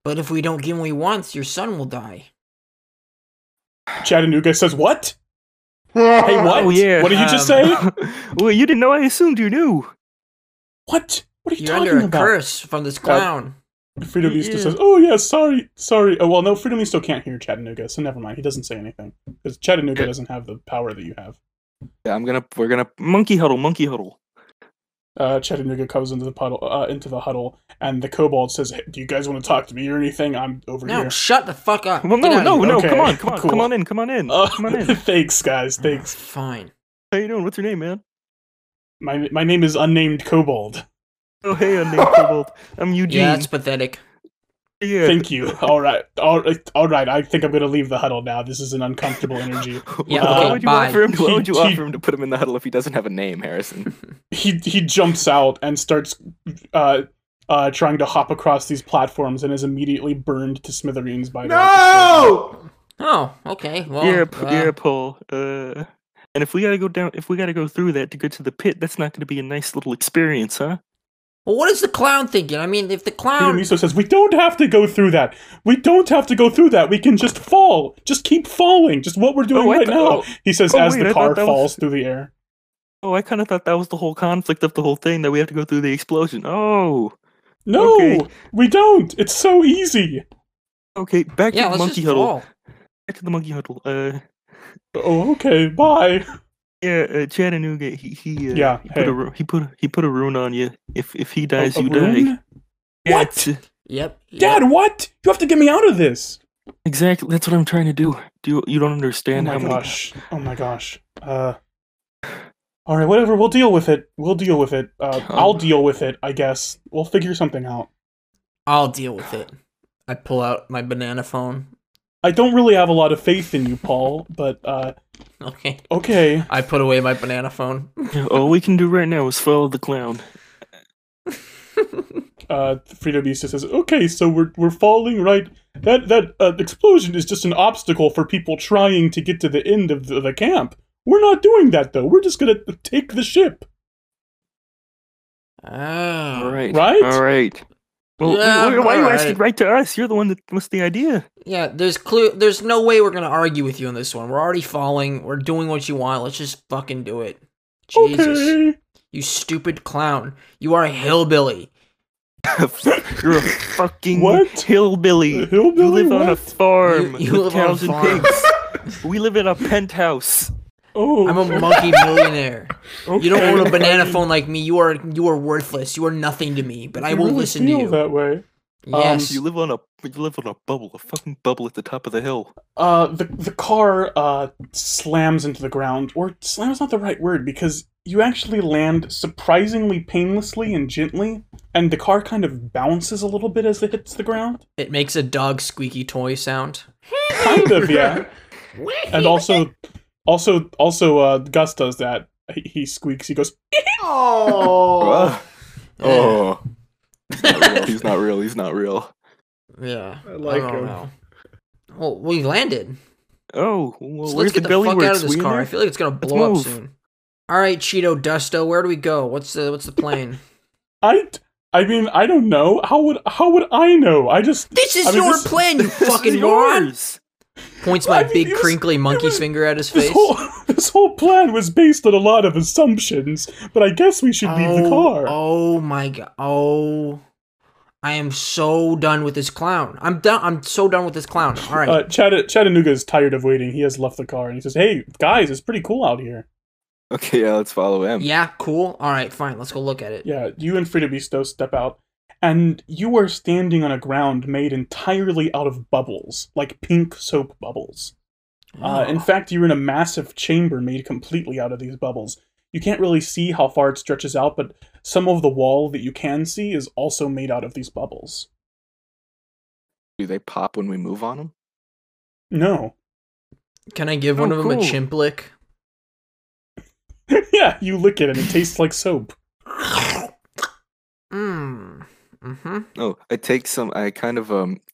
But if we don't give him what he wants, your son will die. Chattanooga says, "What? Hey, what? Oh, yeah. What did you just say?" Well, you didn't know. I assumed you knew. What? What are you talking about? You're under a curse from this clown. Frito Misto says, "Oh yeah, sorry. Oh well, no, Frito Misto can't hear Chattanooga, so never mind. He doesn't say anything because Chattanooga doesn't have the power that you have." Yeah, we're gonna monkey huddle. Chattanooga comes into the puddle, into the huddle, and the kobold says, "Hey, do you guys want to talk to me or anything? I'm over here." No, shut the fuck up. Well, no. Okay. Come on, cool. Come on in. Thanks, guys. Thanks. Fine. How you doing? What's your name, man? My name is Unnamed Kobold. Oh, hey, Unnamed Kobold. I'm Eugene. Yeah, that's pathetic. Yeah. Thank you. All right. I think I'm gonna leave the huddle now. This is an uncomfortable energy. Yeah. Okay, what would you offer him to put him in the huddle if he doesn't have a name, Harrison? He jumps out and starts trying to hop across these platforms and is immediately burned to smithereens by. No. Oh. Okay. Well. Yeah. Paul. And if we gotta go through that to get to the pit, that's not gonna be a nice little experience, huh? Well, what is the clown thinking? I mean, if the clown... Frito Misto says, We don't have to go through that. We can just fall. Just keep falling. Just what we're doing right now. He says the car falls through the air. Oh, I kind of thought that was the whole conflict of the whole thing, that we have to go through the explosion. Oh. No, okay. We don't. It's so easy. Okay, back to the monkey huddle. Fall. Back to the monkey huddle. Okay, bye. Yeah, Chattanooga. He put a rune on you. If he dies, you die. What? Yep. Dad, what? You have to get me out of this. Exactly. That's what I'm trying to do. You don't understand how much? Oh my gosh. All right. Whatever. We'll deal with it. I'll deal with it. I guess we'll figure something out. I'll deal with it. I pull out my banana phone. I don't really have a lot of faith in you, Paul, but, Okay. I put away my banana phone. All we can do right now is follow the clown. Frito Misto says, okay, so we're falling, right? That explosion is just an obstacle for people trying to get to the end of the camp. We're not doing that, though. We're just gonna take the ship. All right. Well, why are you asking right to us? You're the one that was the idea. Yeah, there's no way we're gonna argue with you on this one. We're already falling. We're doing what you want. Let's just fucking do it. Jesus, okay. You stupid clown! You are a hillbilly. You're a fucking hillbilly. A hillbilly. You live on a farm. You live on a farm. We live in a penthouse. Oh, I'm a monkey millionaire. Okay. You don't own a banana phone like me. You are worthless. You are nothing to me. But I won't really listen to you. That way. Yes, you live on a bubble, a fucking bubble at the top of the hill. The car slams into the ground, or slam is not the right word because you actually land surprisingly painlessly and gently, and the car kind of bounces a little bit as it hits the ground. It makes a dog squeaky toy sound. Kind of, yeah. And also, Gus does that. He squeaks. He goes. Oh. Oh. He's not real. Yeah. I like him. Know. Well, we landed. Oh, well, so let's get the fuck out of this car. I feel like it's gonna blow up soon. All right, Cheeto Dusto, where do we go? What's the plan? I mean, I don't know. How would I know? I just This is your plan, you fucking moron. Points my big crinkly monkey's finger at his face. This whole plan was based on a lot of assumptions, but I guess we should leave the car. Oh my god! Oh, I am so done with this clown. I'm so done with this clown. All right. Chattanooga is tired of waiting. He has left the car and he says, "Hey guys, it's pretty cool out here." Okay, yeah, let's follow him. Yeah, cool. All right, fine. Let's go look at it. Yeah, you and Frito Misto step out. And you are standing on a ground made entirely out of bubbles, like pink soap bubbles. Oh. In fact, you're in a massive chamber made completely out of these bubbles. You can't really see how far it stretches out, but some of the wall that you can see is also made out of these bubbles. Do they pop when we move on them? No. Can I give one of them a chimp lick? Yeah, you lick it and it tastes like soap. Mmm. Mm-hmm. Oh, I take some. I kind of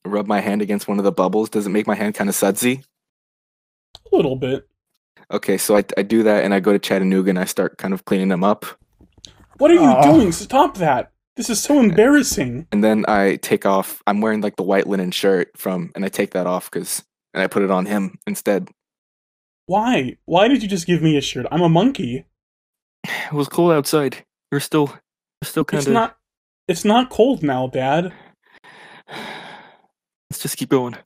rub my hand against one of the bubbles. Does it make my hand kind of sudsy? A little bit. Okay, so I do that, and I go to Chattanooga, and I start kind of cleaning them up. What are you doing? Stop that! This is so embarrassing. And then I take off. I'm wearing like the white linen shirt and I take that off and I put it on him instead. Why? Why did you just give me a shirt? I'm a monkey. It was cold outside. You're still kind of. It's not cold now, Dad. Let's just keep going.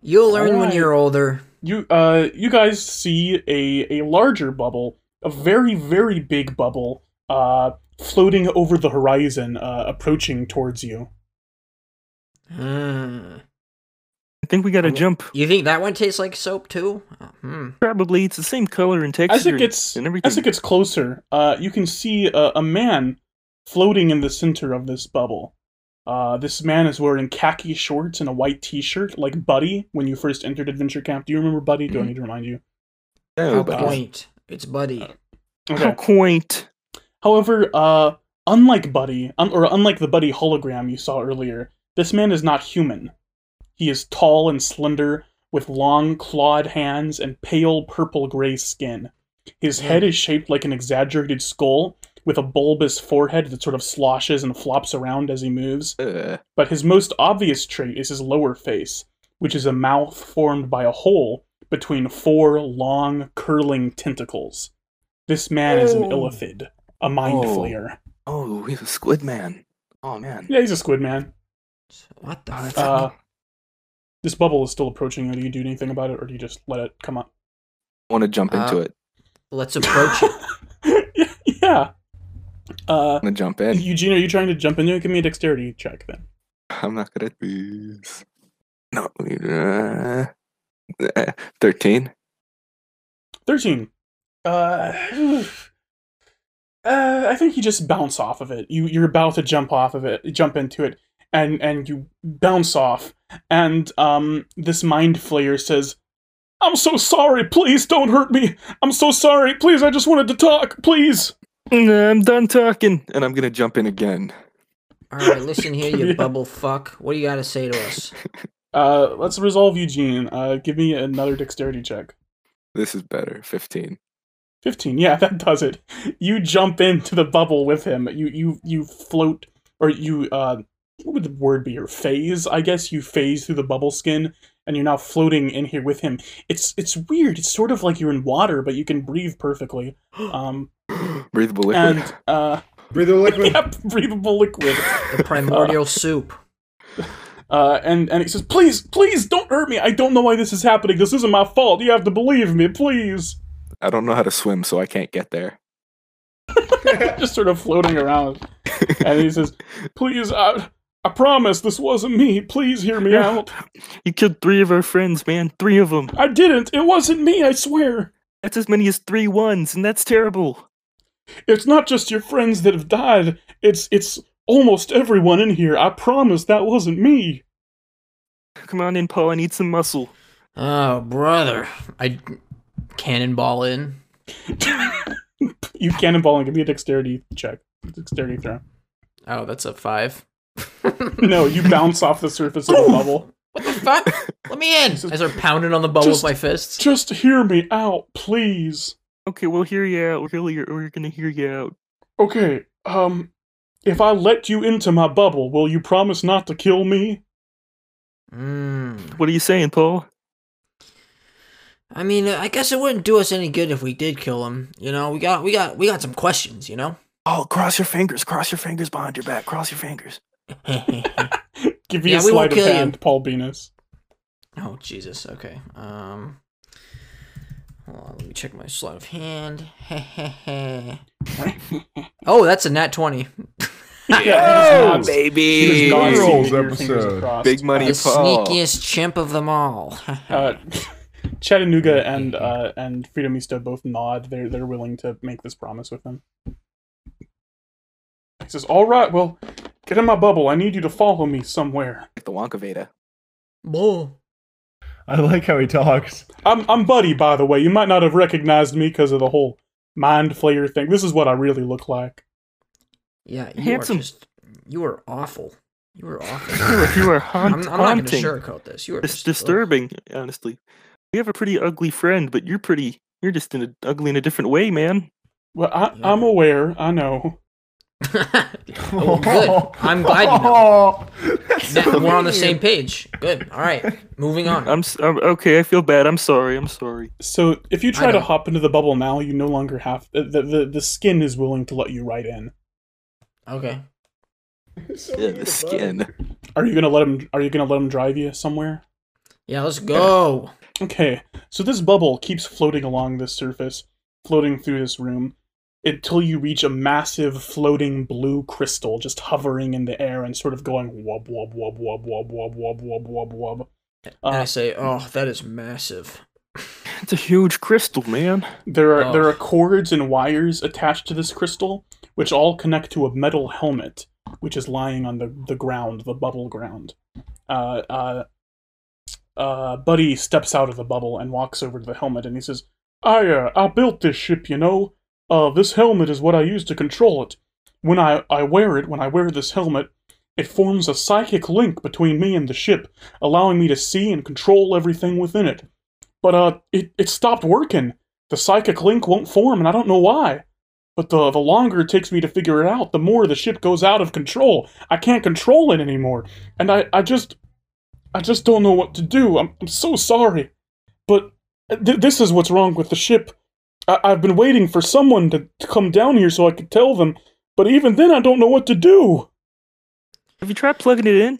You'll learn when you're older. You guys see a larger bubble, a very, very big bubble, floating over the horizon, approaching towards you. I think we gotta jump. You think that one tastes like soap too? Probably. It's the same color and texture. As it gets closer, you can see a man floating in the center of this bubble. This man is wearing khaki shorts and a white t-shirt, like Buddy when you first entered Adventure Camp. Do you remember Buddy? Do I need to remind you? Oh, quaint. It's Buddy. Okay. How quaint. However, unlike Buddy, unlike the Buddy hologram you saw earlier, this man is not human. He is tall and slender, with long, clawed hands and pale purple-gray skin. His head is shaped like an exaggerated skull, with a bulbous forehead that sort of sloshes and flops around as he moves. Ugh. But his most obvious trait is his lower face, which is a mouth formed by a hole between four long, curling tentacles. This man is an illithid, a mind flayer. Oh, he's a squid man. Oh, man. Yeah, he's a squid man. What the fuck? This bubble is still approaching. Do you do anything about it, or do you just let it come up? I want to jump into it. Let's approach it. Yeah. I'm gonna jump in. Eugene, are you trying to jump in? Give me a dexterity check then. I'm not good at these. No. 13. 13. I think you just bounce off of it. You're about to jump off of it, jump into it, and you bounce off. And this mind flayer says, "I'm so sorry. Please don't hurt me. I'm so sorry. Please, I just wanted to talk. Please." I'm done talking, and I'm gonna jump in again. Alright, listen here, you bubble fuck. What do you gotta say to us? Let's resolve Eugene. Give me another dexterity check. This is better. 15. 15, yeah, that does it. You jump into the bubble with him. You float, or you what would the word be, your phase? I guess you phase through the bubble skin and you're now floating in here with him. It's weird. It's sort of like you're in water, but you can breathe perfectly. Breathable liquid. And, breathable liquid? Yep, breathable liquid. The primordial soup. And he says, please don't hurt me. I don't know why this is happening. This isn't my fault. You have to believe me, please. I don't know how to swim, so I can't get there. Just sort of floating around. And he says, please, I promise this wasn't me. Please hear me out. You killed 3 of our friends, man. 3 of them. I didn't. It wasn't me, I swear. That's as many as 3 ones, and that's terrible. It's not just your friends that have died. It's almost everyone in here. I promise that wasn't me. Come on in, Paul. I need some muscle. Oh, brother. I cannonball in. You cannonball and give me a dexterity check. Dexterity throw. Oh, that's a 5. No, you bounce off the surface of the bubble. What the fuck? Let me in! I start pounding on the bubble with my fists. Just hear me out, please. Okay, we'll hear you out. Really, we're gonna hear you out. Okay, if I let you into my bubble, will you promise not to kill me? What are you saying, Paul? I mean, I guess it wouldn't do us any good if we did kill him. You know, we got some questions, you know? Oh, cross your fingers behind your back, cross your fingers. Give me a sleight of hand, Paul Benis. Oh, Jesus, okay. Hold on, let me check my sleight of hand. Oh, that's a nat 20. Yeah, oh, baby! Girls episode. Big money, the Paul. Sneakiest chimp of them all. Chattanooga and Frito Misto both nod. They're willing to make this promise with him. He says, all right, well, get in my bubble. I need you to follow me somewhere. Like the Wonka Veda. Bull. I like how he talks. I'm Buddy, by the way. You might not have recognized me because of the whole mind flayer thing. This is what I really look like. Yeah, handsome. You are awful. You were awful. You were haunting. I'm not going to sugarcoat this. You are just disturbing, honestly. We have a pretty ugly friend, but you're pretty. You're just in ugly in a different way, man. Well, I'm aware. I know. Oh, good. I'm glad you know. So we're on the same page. Good. All right. Moving on. I'm okay. I feel bad. I'm sorry. So if you try to hop into the bubble now, you no longer have the skin is willing to let you right in. Okay. So yeah, the skin. Are you gonna let him drive you somewhere? Yeah, let's go. Okay. So this bubble keeps floating along this surface, floating through this room, until you reach a massive floating blue crystal just hovering in the air and sort of going wob wob wob wob wob wob wob wob wob wob. And I say, oh, that is massive. It's a huge crystal, man. There are cords and wires attached to this crystal, which all connect to a metal helmet, which is lying on the ground, the bubble ground. Buddy steps out of the bubble and walks over to the helmet, and he says, I built this ship, you know. This helmet is what I use to control it. When I wear this helmet, it forms a psychic link between me and the ship, allowing me to see and control everything within it. But, it stopped working. The psychic link won't form, and I don't know why. But the longer it takes me to figure it out, the more the ship goes out of control. I can't control it anymore. And I just don't know what to do. I'm so sorry. But this is what's wrong with the ship. I've been waiting for someone to come down here so I could tell them, but even then I don't know what to do. Have you tried plugging it in?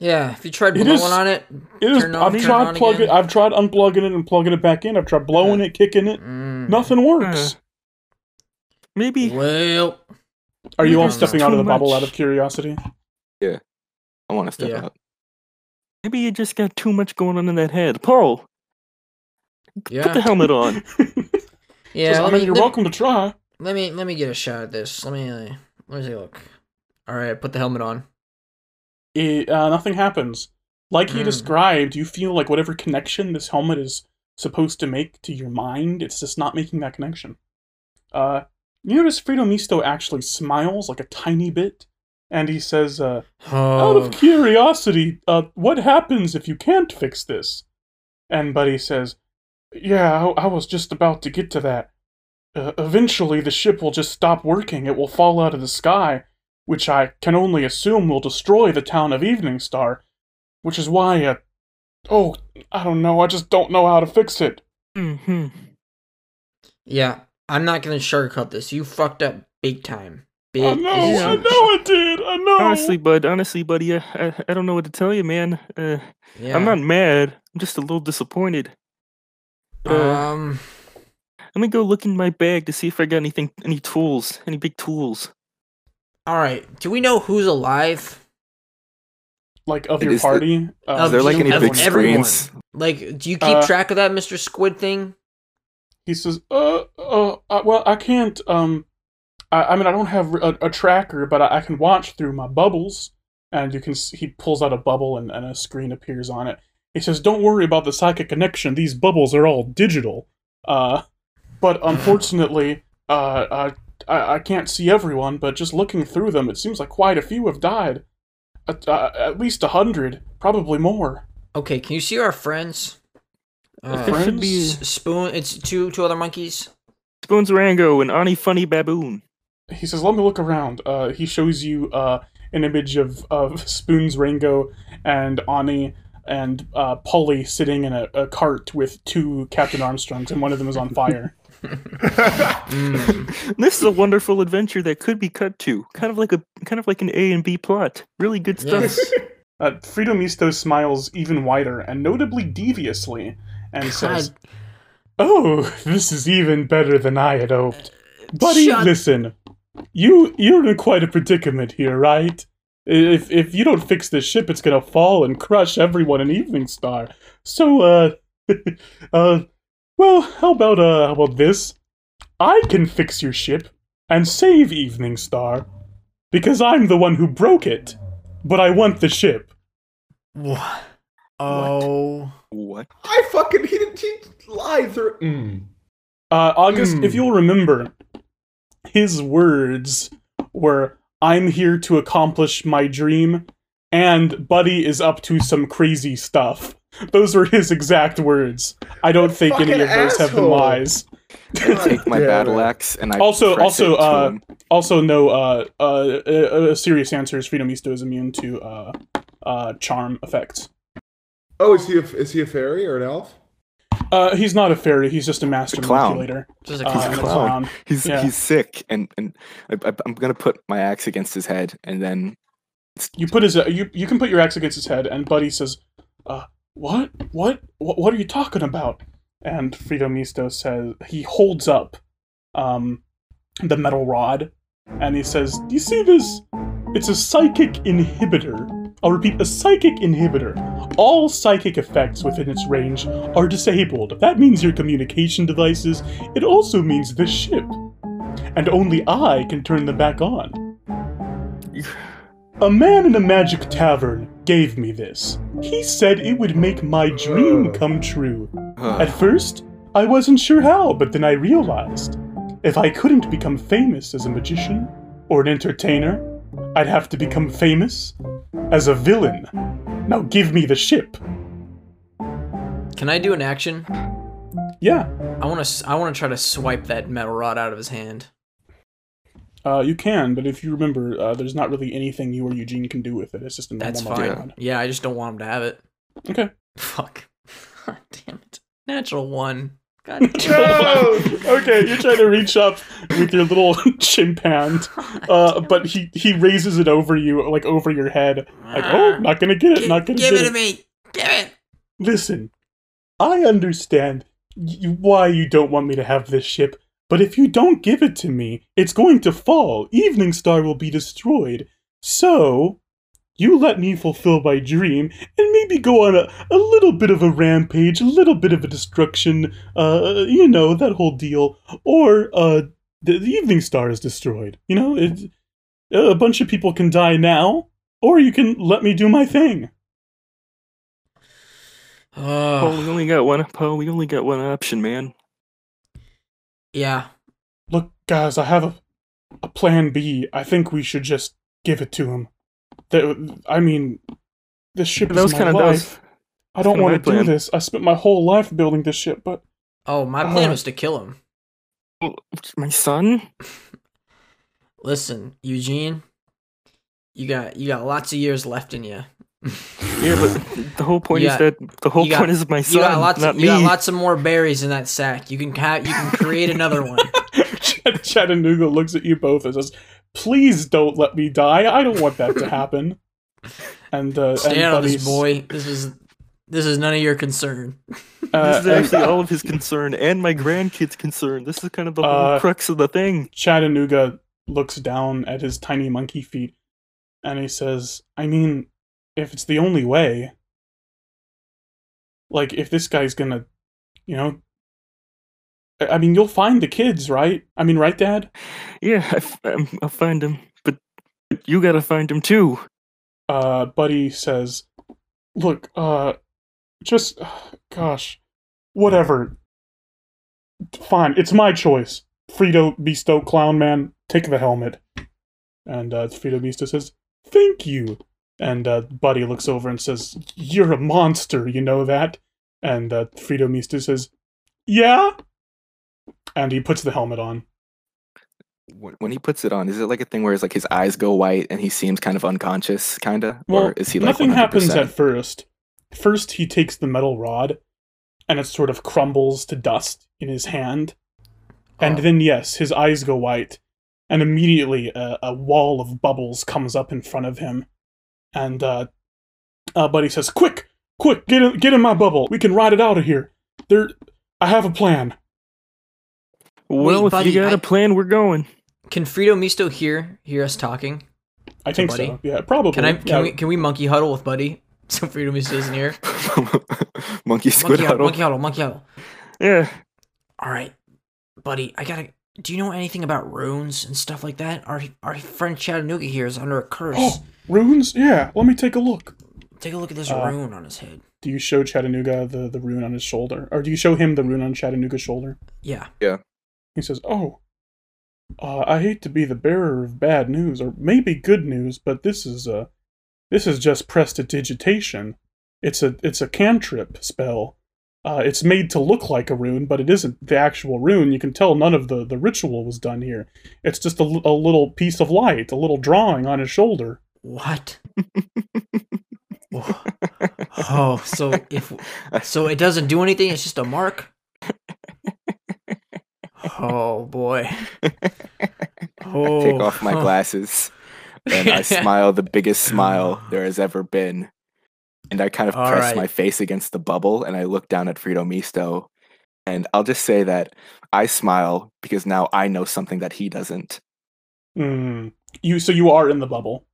Yeah, have you tried blowing on it? I've tried unplugging it and plugging it back in. I've tried blowing it, kicking it. Nothing works. Maybe. Well, are you all stepping out of the bubble out of curiosity? Yeah, I want to step out. Maybe you just got too much going on in that head, Paul. Put the helmet on. Yeah, I mean, you're welcome to try. Let me get a shot at this. Let me take a look. All right, put the helmet on. Nothing happens. Like he described, you feel like whatever connection this helmet is supposed to make to your mind, it's just not making that connection. You notice Frito Misto actually smiles like a tiny bit, and he says, out of curiosity, what happens if you can't fix this? And Buddy says, yeah, I was just about to get to that. Eventually the ship will just stop working. It will fall out of the sky. which I can only assume will destroy the town of Evening Star, which is why, oh, I don't know, I just don't know how to fix it. Mm-hmm. Yeah, I'm not gonna sugarcoat this. You fucked up big time. I know I did. Honestly, buddy, I don't know what to tell you, man. Yeah. I'm not mad. I'm just a little disappointed. I'm gonna go look in my bag to see if I got anything, any tools, any big tools. All right. Do we know who's alive? Like of your party? Is there like any big screens? Like, do you keep track of that, Mr. Squid Thing? He says, well, I can't. I mean, I don't have a tracker, but I can watch through my bubbles, and you can see, he pulls out a bubble, and a screen appears on it. He says, don't worry about the psychic connection. These bubbles are all digital. But unfortunately, I can't see everyone, but just looking through them, it seems like quite a few have died. At least 100, probably more. Okay, can you see our friends? Friends? Should be Spoon, it's two other monkeys. Spoons Rango and Ani Funny Baboon. He says, let me look around. He shows you an image of Spoons Rango and Ani and Polly sitting in a cart with two Captain Armstrongs, and one of them is on fire. This is a wonderful adventure that could be cut to. Kind of like an A and B plot. Really good stuff. Yes. Frito Misto smiles even wider and notably deviously and says, oh, this is even better than I had hoped. Buddy, listen. You're in quite a predicament here, right? If you don't fix this ship, it's gonna fall and crush everyone in Evening Star. So, well, how about this? I can fix your ship and save Evening Star, because I'm the one who broke it. But I want the ship. What? Oh. What? I fucking he lied through. August, if you'll remember, his words were, I'm here to accomplish my dream, and Buddy is up to some crazy stuff. Those were his exact words. I don't think any of those have been lies. I take my battle axe and I a serious answer is Frito Misto is immune to charm effects. Oh, is he a fairy or an elf? He's not a fairy. He's just a master manipulator. Just a clown. He's a clown. He's sick, and I'm gonna put my axe against his head, and then you can put your axe against his head, and Buddy says, What are you talking about?" And Frito Misto says, he holds up the metal rod, and he says, "Do you see this? It's a psychic inhibitor. I'll repeat, a psychic inhibitor. All psychic effects within its range are disabled. That means your communication devices. It also means the ship. And only I can turn them back on. A man in a magic tavern gave me this. He said it would make my dream come true. At first, I wasn't sure how, but then I realized if I couldn't become famous as a magician or an entertainer, I'd have to become famous as a villain. Now give me the ship." Can I do an action? Yeah. I want to try to swipe that metal rod out of his hand. You can, but if you remember, there's not really anything you or Eugene can do with it. It's just a normal metal rod. Yeah, I just don't want him to have it. Okay. Fuck. God damn it. Natural one. God damn. No! Okay, you're trying to reach up with your little chimp hand, but he raises it over you, like over your head, like, oh, not gonna get it, not gonna get it. Give it to me, give it. Listen, I understand why you don't want me to have this ship, but if you don't give it to me, it's going to fall. Evening Star will be destroyed. So, you let me fulfill my dream, and maybe go on a little bit of a rampage, a little bit of a destruction, you know, that whole deal. Or, the Evening Star is destroyed. You know, a bunch of people can die now, or you can let me do my thing. Paul, we only got one option, man. Yeah. Look, guys, I have a plan B. I think we should just give it to him. I mean, this ship is my life. I don't want to do this. I spent my whole life building this ship, but... Oh, my plan was to kill him. My son? Listen, Eugene, You got lots of years left in you. Yeah, but the whole point is my son, not me. You got lots of more berries in that sack. You can create another one. Chattanooga looks at you both and says, "Please don't let me die. I don't want that to happen." And stand on this, boy. This is none of your concern. This is actually all of his concern and my grandkids' concern. This is kind of the whole crux of the thing. Chattanooga looks down at his tiny monkey feet, and he says, "I mean, if it's the only way, like, if this guy's gonna, you know, I mean, you'll find the kids, right? I mean, right, Dad?" "Yeah, I'll find them, but you gotta find them, too." Buddy says, "Look, gosh, whatever. Fine, it's my choice. Frito Misto Clown Man, take the helmet." And Frito Misto says, "Thank you." And Buddy looks over and says, "You're a monster, you know that?" And Frito Misto says, "Yeah?" And he puts the helmet on. When he puts it on, is it like a thing where it's like his eyes go white and he seems kind of unconscious, kind of? Well, or is he like nothing 100%? Happens at first. First, he takes the metal rod, and it sort of crumbles to dust in his hand. And then, yes, his eyes go white. And immediately, a wall of bubbles comes up in front of him. And Buddy says, "Quick, get in my bubble. We can ride it out of here. I have a plan." "Well, wait, if Buddy, you got a plan, we're going." Can Frito Misto hear us talking? I think Buddy? So. Yeah, probably. Can we monkey huddle with Buddy so Frito Misto isn't here? Monkey huddle. Yeah. "All right, Buddy. Do you know anything about runes and stuff like that? Our friend Chattanooga here is under a curse." "Oh, runes? Yeah. Let me take a look. Take a look at this rune on his head." Do you show Chattanooga the rune on his shoulder? Or do you show him the rune on Chattanooga's shoulder? Yeah. Yeah. He says, "Oh, I hate to be the bearer of bad news, or maybe good news, but this is just prestidigitation. It's a cantrip spell. It's made to look like a rune, but it isn't the actual rune. You can tell none of the ritual was done here. It's just a little piece of light, a little drawing on his shoulder." "What?" Oh, so it doesn't do anything, it's just a mark? Oh, boy. Oh. I take off my glasses, and I smile the biggest smile there has ever been. And I kind of press my face against the bubble, and I look down at Frito Misto. And I'll just say that I smile because now I know something that he doesn't. So you are in the bubble?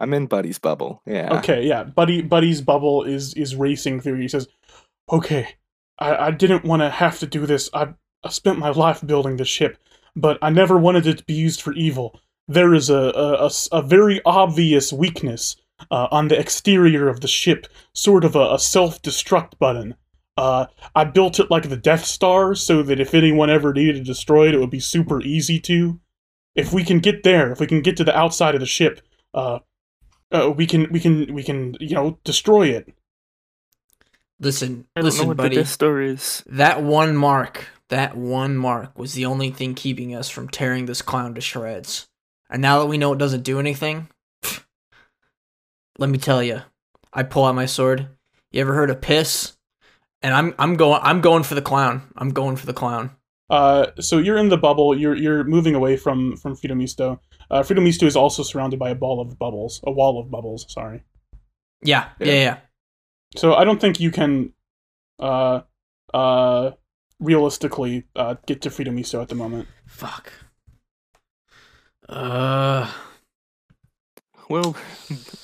I'm in Buddy's bubble, yeah. Okay, yeah. Buddy's bubble is racing through. He says, "Okay, I didn't want to have to do this. I spent my life building the ship, but I never wanted it to be used for evil. There is a very obvious weakness on the exterior of the ship, sort of a self-destruct button. I built it like the Death Star, so that if anyone ever needed to destroy it, it would be super easy to. If we can get there, if we can get to the outside of the ship, we can destroy it." "Listen, buddy. The Death Star is that one mark was the only thing keeping us from tearing this clown to shreds. And now that we know it doesn't do anything, pff, let me tell you." I pull out my sword. "You ever heard of piss? And I'm going for the clown. I'm going for the clown." So you're in the bubble. You're moving away from Frito Misto. Frito Misto is also surrounded by a wall of bubbles. Sorry. Yeah. So I don't think you can, realistically get to Frito Misto at the moment. Fuck. Well,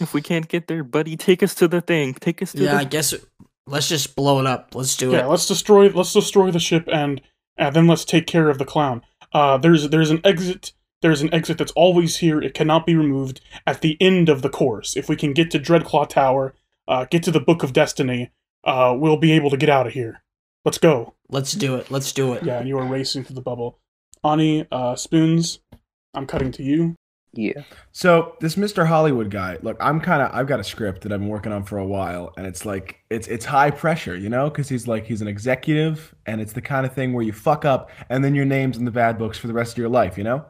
if we can't get there, Buddy, take us to the thing. Take us to the... I guess let's just blow it up. Let's do it. Yeah, let's destroy the ship and then let's take care of the clown. There's an exit. There's an exit that's always here. It cannot be removed at the end of the course. If we can get to Dreadclaw Tower, get to the Book of Destiny, we'll be able to get out of here. Let's go. Let's do it. Yeah, and you are racing through the bubble. Ani, Spoons, I'm cutting to you. Yeah. So this Mr. Hollywood guy, look, I've got a script that I've been working on for a while, and it's like, it's high pressure, you know, because he's an executive, and it's the kind of thing where you fuck up, and then your name's in the bad books for the rest of your life, you know?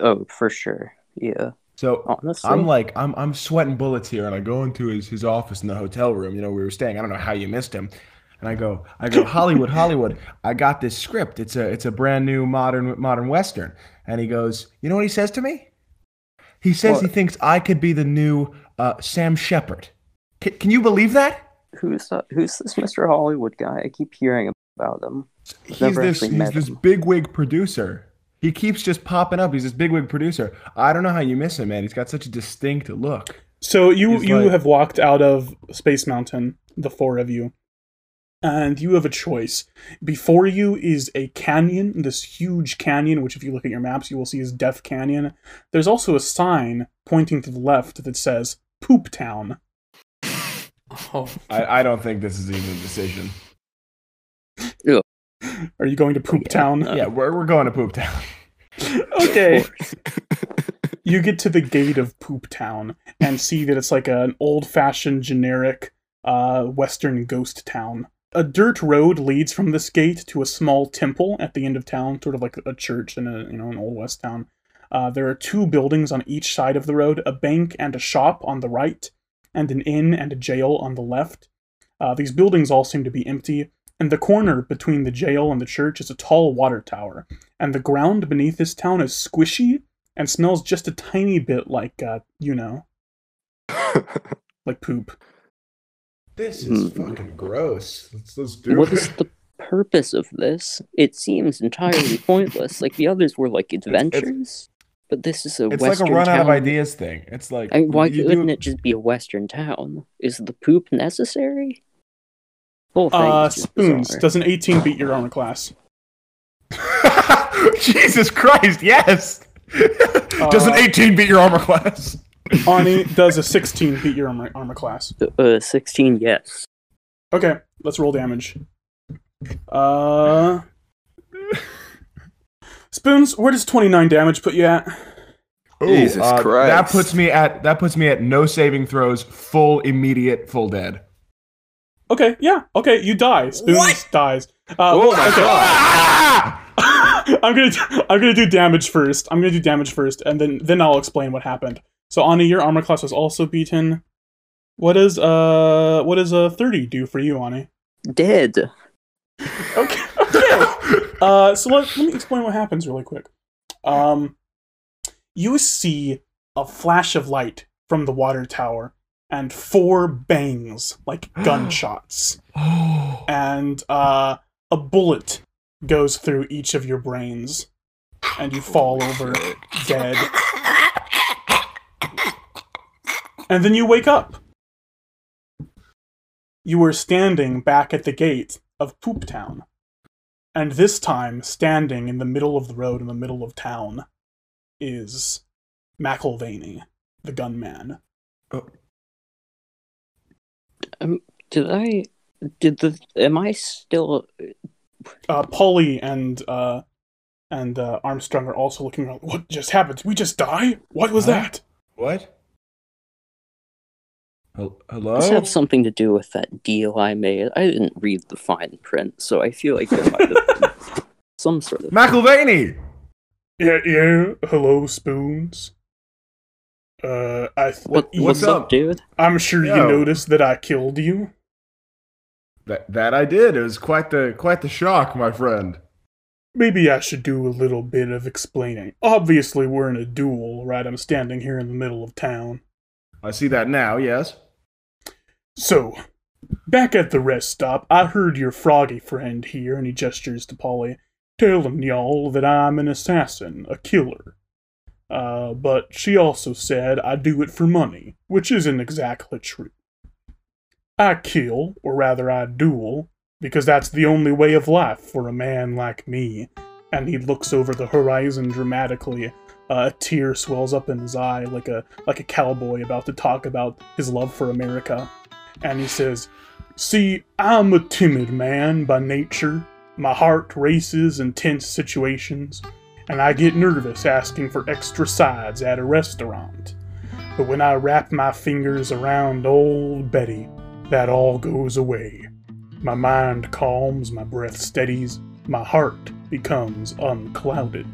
Oh, for sure. Yeah. So honestly, I'm sweating bullets here, and I go into his office in the hotel room. You know, we were staying. I don't know how you missed him. And I go, Hollywood. I got this script. It's a brand new modern Western. And he goes, you know what he says to me? He says he thinks I could be the new Sam Shepard. Can you believe that? Who's this Mr. Hollywood guy? I keep hearing about him. He's this bigwig producer. He keeps just popping up. He's this bigwig producer. I don't know how you miss him, man. He's got such a distinct look. So you have walked out of Space Mountain, the four of you. And you have a choice. Before you is a canyon, this huge canyon, which if you look at your maps, you will see is Death Canyon. There's also a sign pointing to the left that says Poop Town. Oh. I don't think this is even a decision. Ew. Are you going to Poop Town? Yeah, we're going to Poop Town. Okay. You get to the gate of Poop Town and see that it's like an old-fashioned generic Western ghost town. A dirt road leads from this gate to a small temple at the end of town, sort of like a church in an old west town. There are two buildings on each side of the road, a bank and a shop on the right, and an inn and a jail on the left. These buildings all seem to be empty, and the corner between the jail and the church is a tall water tower, and the ground beneath this town is squishy and smells just a tiny bit like, like poop. This is fucking gross. Let's do it. What is the purpose of this? It seems entirely pointless. Like, the others were like adventures, but this is a Western town. It's like a run out of ideas thing. It's like, I mean, why couldn't it just be a Western town? Is the poop necessary? Whole thing Spoons, bizarre. Does an 18 beat your armor class? Jesus Christ, yes! Does an 18 beat your armor class? Ani, does a 16 beat your armor class? 16, yes. Okay, let's roll damage. Spoons, where does 29 damage put you at? Ooh, Jesus Christ! That puts me at no saving throws, full immediate, full dead. Okay, yeah. Okay, you die. Spoons dies. Oh my God! I'm gonna do damage first. And then I'll explain what happened. So Ani, your armor class was also beaten. What is a 30 do for you, Ani? Dead. Okay. So let me explain what happens really quick. You see a flash of light from the water tower and four bangs like gunshots, and a bullet goes through each of your brains, and you fall over dead. And then you wake up. You were standing back at the gate of Poop Town. And this time, standing in the middle of the road, in the middle of town, is McIlvaney, the gunman. Oh. Am I still... Polly and Armstrong are also looking around. What just happened? Did we just die? What was that? What? Hello? This had something to do with that deal I made. I didn't read the fine print, so I feel like there might have been some sort of... McIlvaney! Yeah, hello, Spoons. What's up, dude? I'm sure you noticed that I killed you. That I did. It was quite the shock, my friend. Maybe I should do a little bit of explaining. Obviously, we're in a duel, right? I'm standing here in the middle of town. I see that now, yes. So, back at the rest stop, I heard your froggy friend here, and he gestures to Polly, telling y'all that I'm an assassin, a killer. But she also said I do it for money, which isn't exactly true. I kill, or rather I duel, because that's the only way of life for a man like me. And he looks over the horizon dramatically. A tear swells up in his eye like a cowboy about to talk about his love for America. And he says, "See, I'm a timid man by nature. My heart races in tense situations, and I get nervous asking for extra sides at a restaurant. But when I wrap my fingers around old Betty, that all goes away. My mind calms, my breath steadies, my heart becomes unclouded."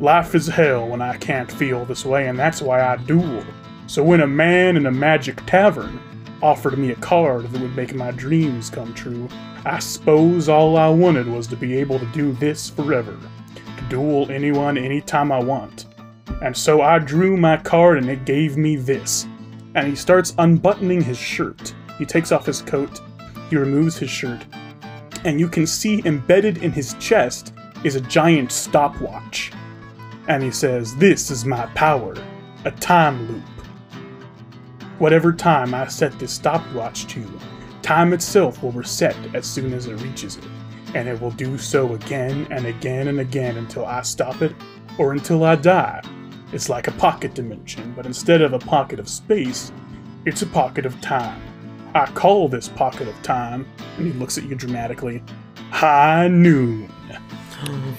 Life is hell when I can't feel this way, and that's why I duel. So when a man in a magic tavern offered me a card that would make my dreams come true, I suppose all I wanted was to be able to do this forever, to duel anyone anytime I want. And so I drew my card and it gave me this. And he starts unbuttoning his shirt. He takes off his coat, he removes his shirt, and you can see embedded in his chest is a giant stopwatch. And he says, "This is my power, a time loop. Whatever time I set this stopwatch to, time itself will reset as soon as it reaches it, and it will do so again and again and again until I stop it, or until I die. It's like a pocket dimension, but instead of a pocket of space, it's a pocket of time. I call this pocket of time," and he looks at you dramatically, "High Noon."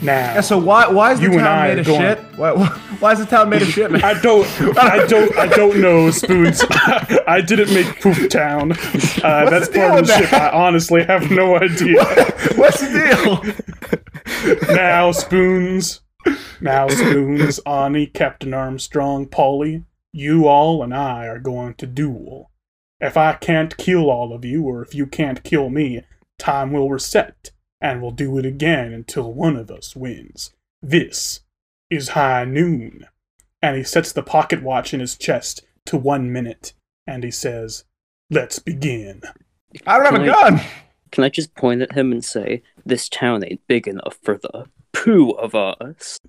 Now, yeah, so why is the town made of shit? Why is the town made of shit, man? I don't know, Spoons. I didn't make Poop Town. That's part of the ship. I honestly have no idea. What's the deal? Now, Spoons, Ani, Captain Armstrong, Polly, you all and I are going to duel. If I can't kill all of you, or if you can't kill me, time will reset. And we'll do it again until one of us wins. This is High Noon. And he sets the pocket watch in his chest to 1 minute. And he says, "Let's begin." I don't have a gun! Can I just point at him and say, "This town ain't big enough for the poo of us."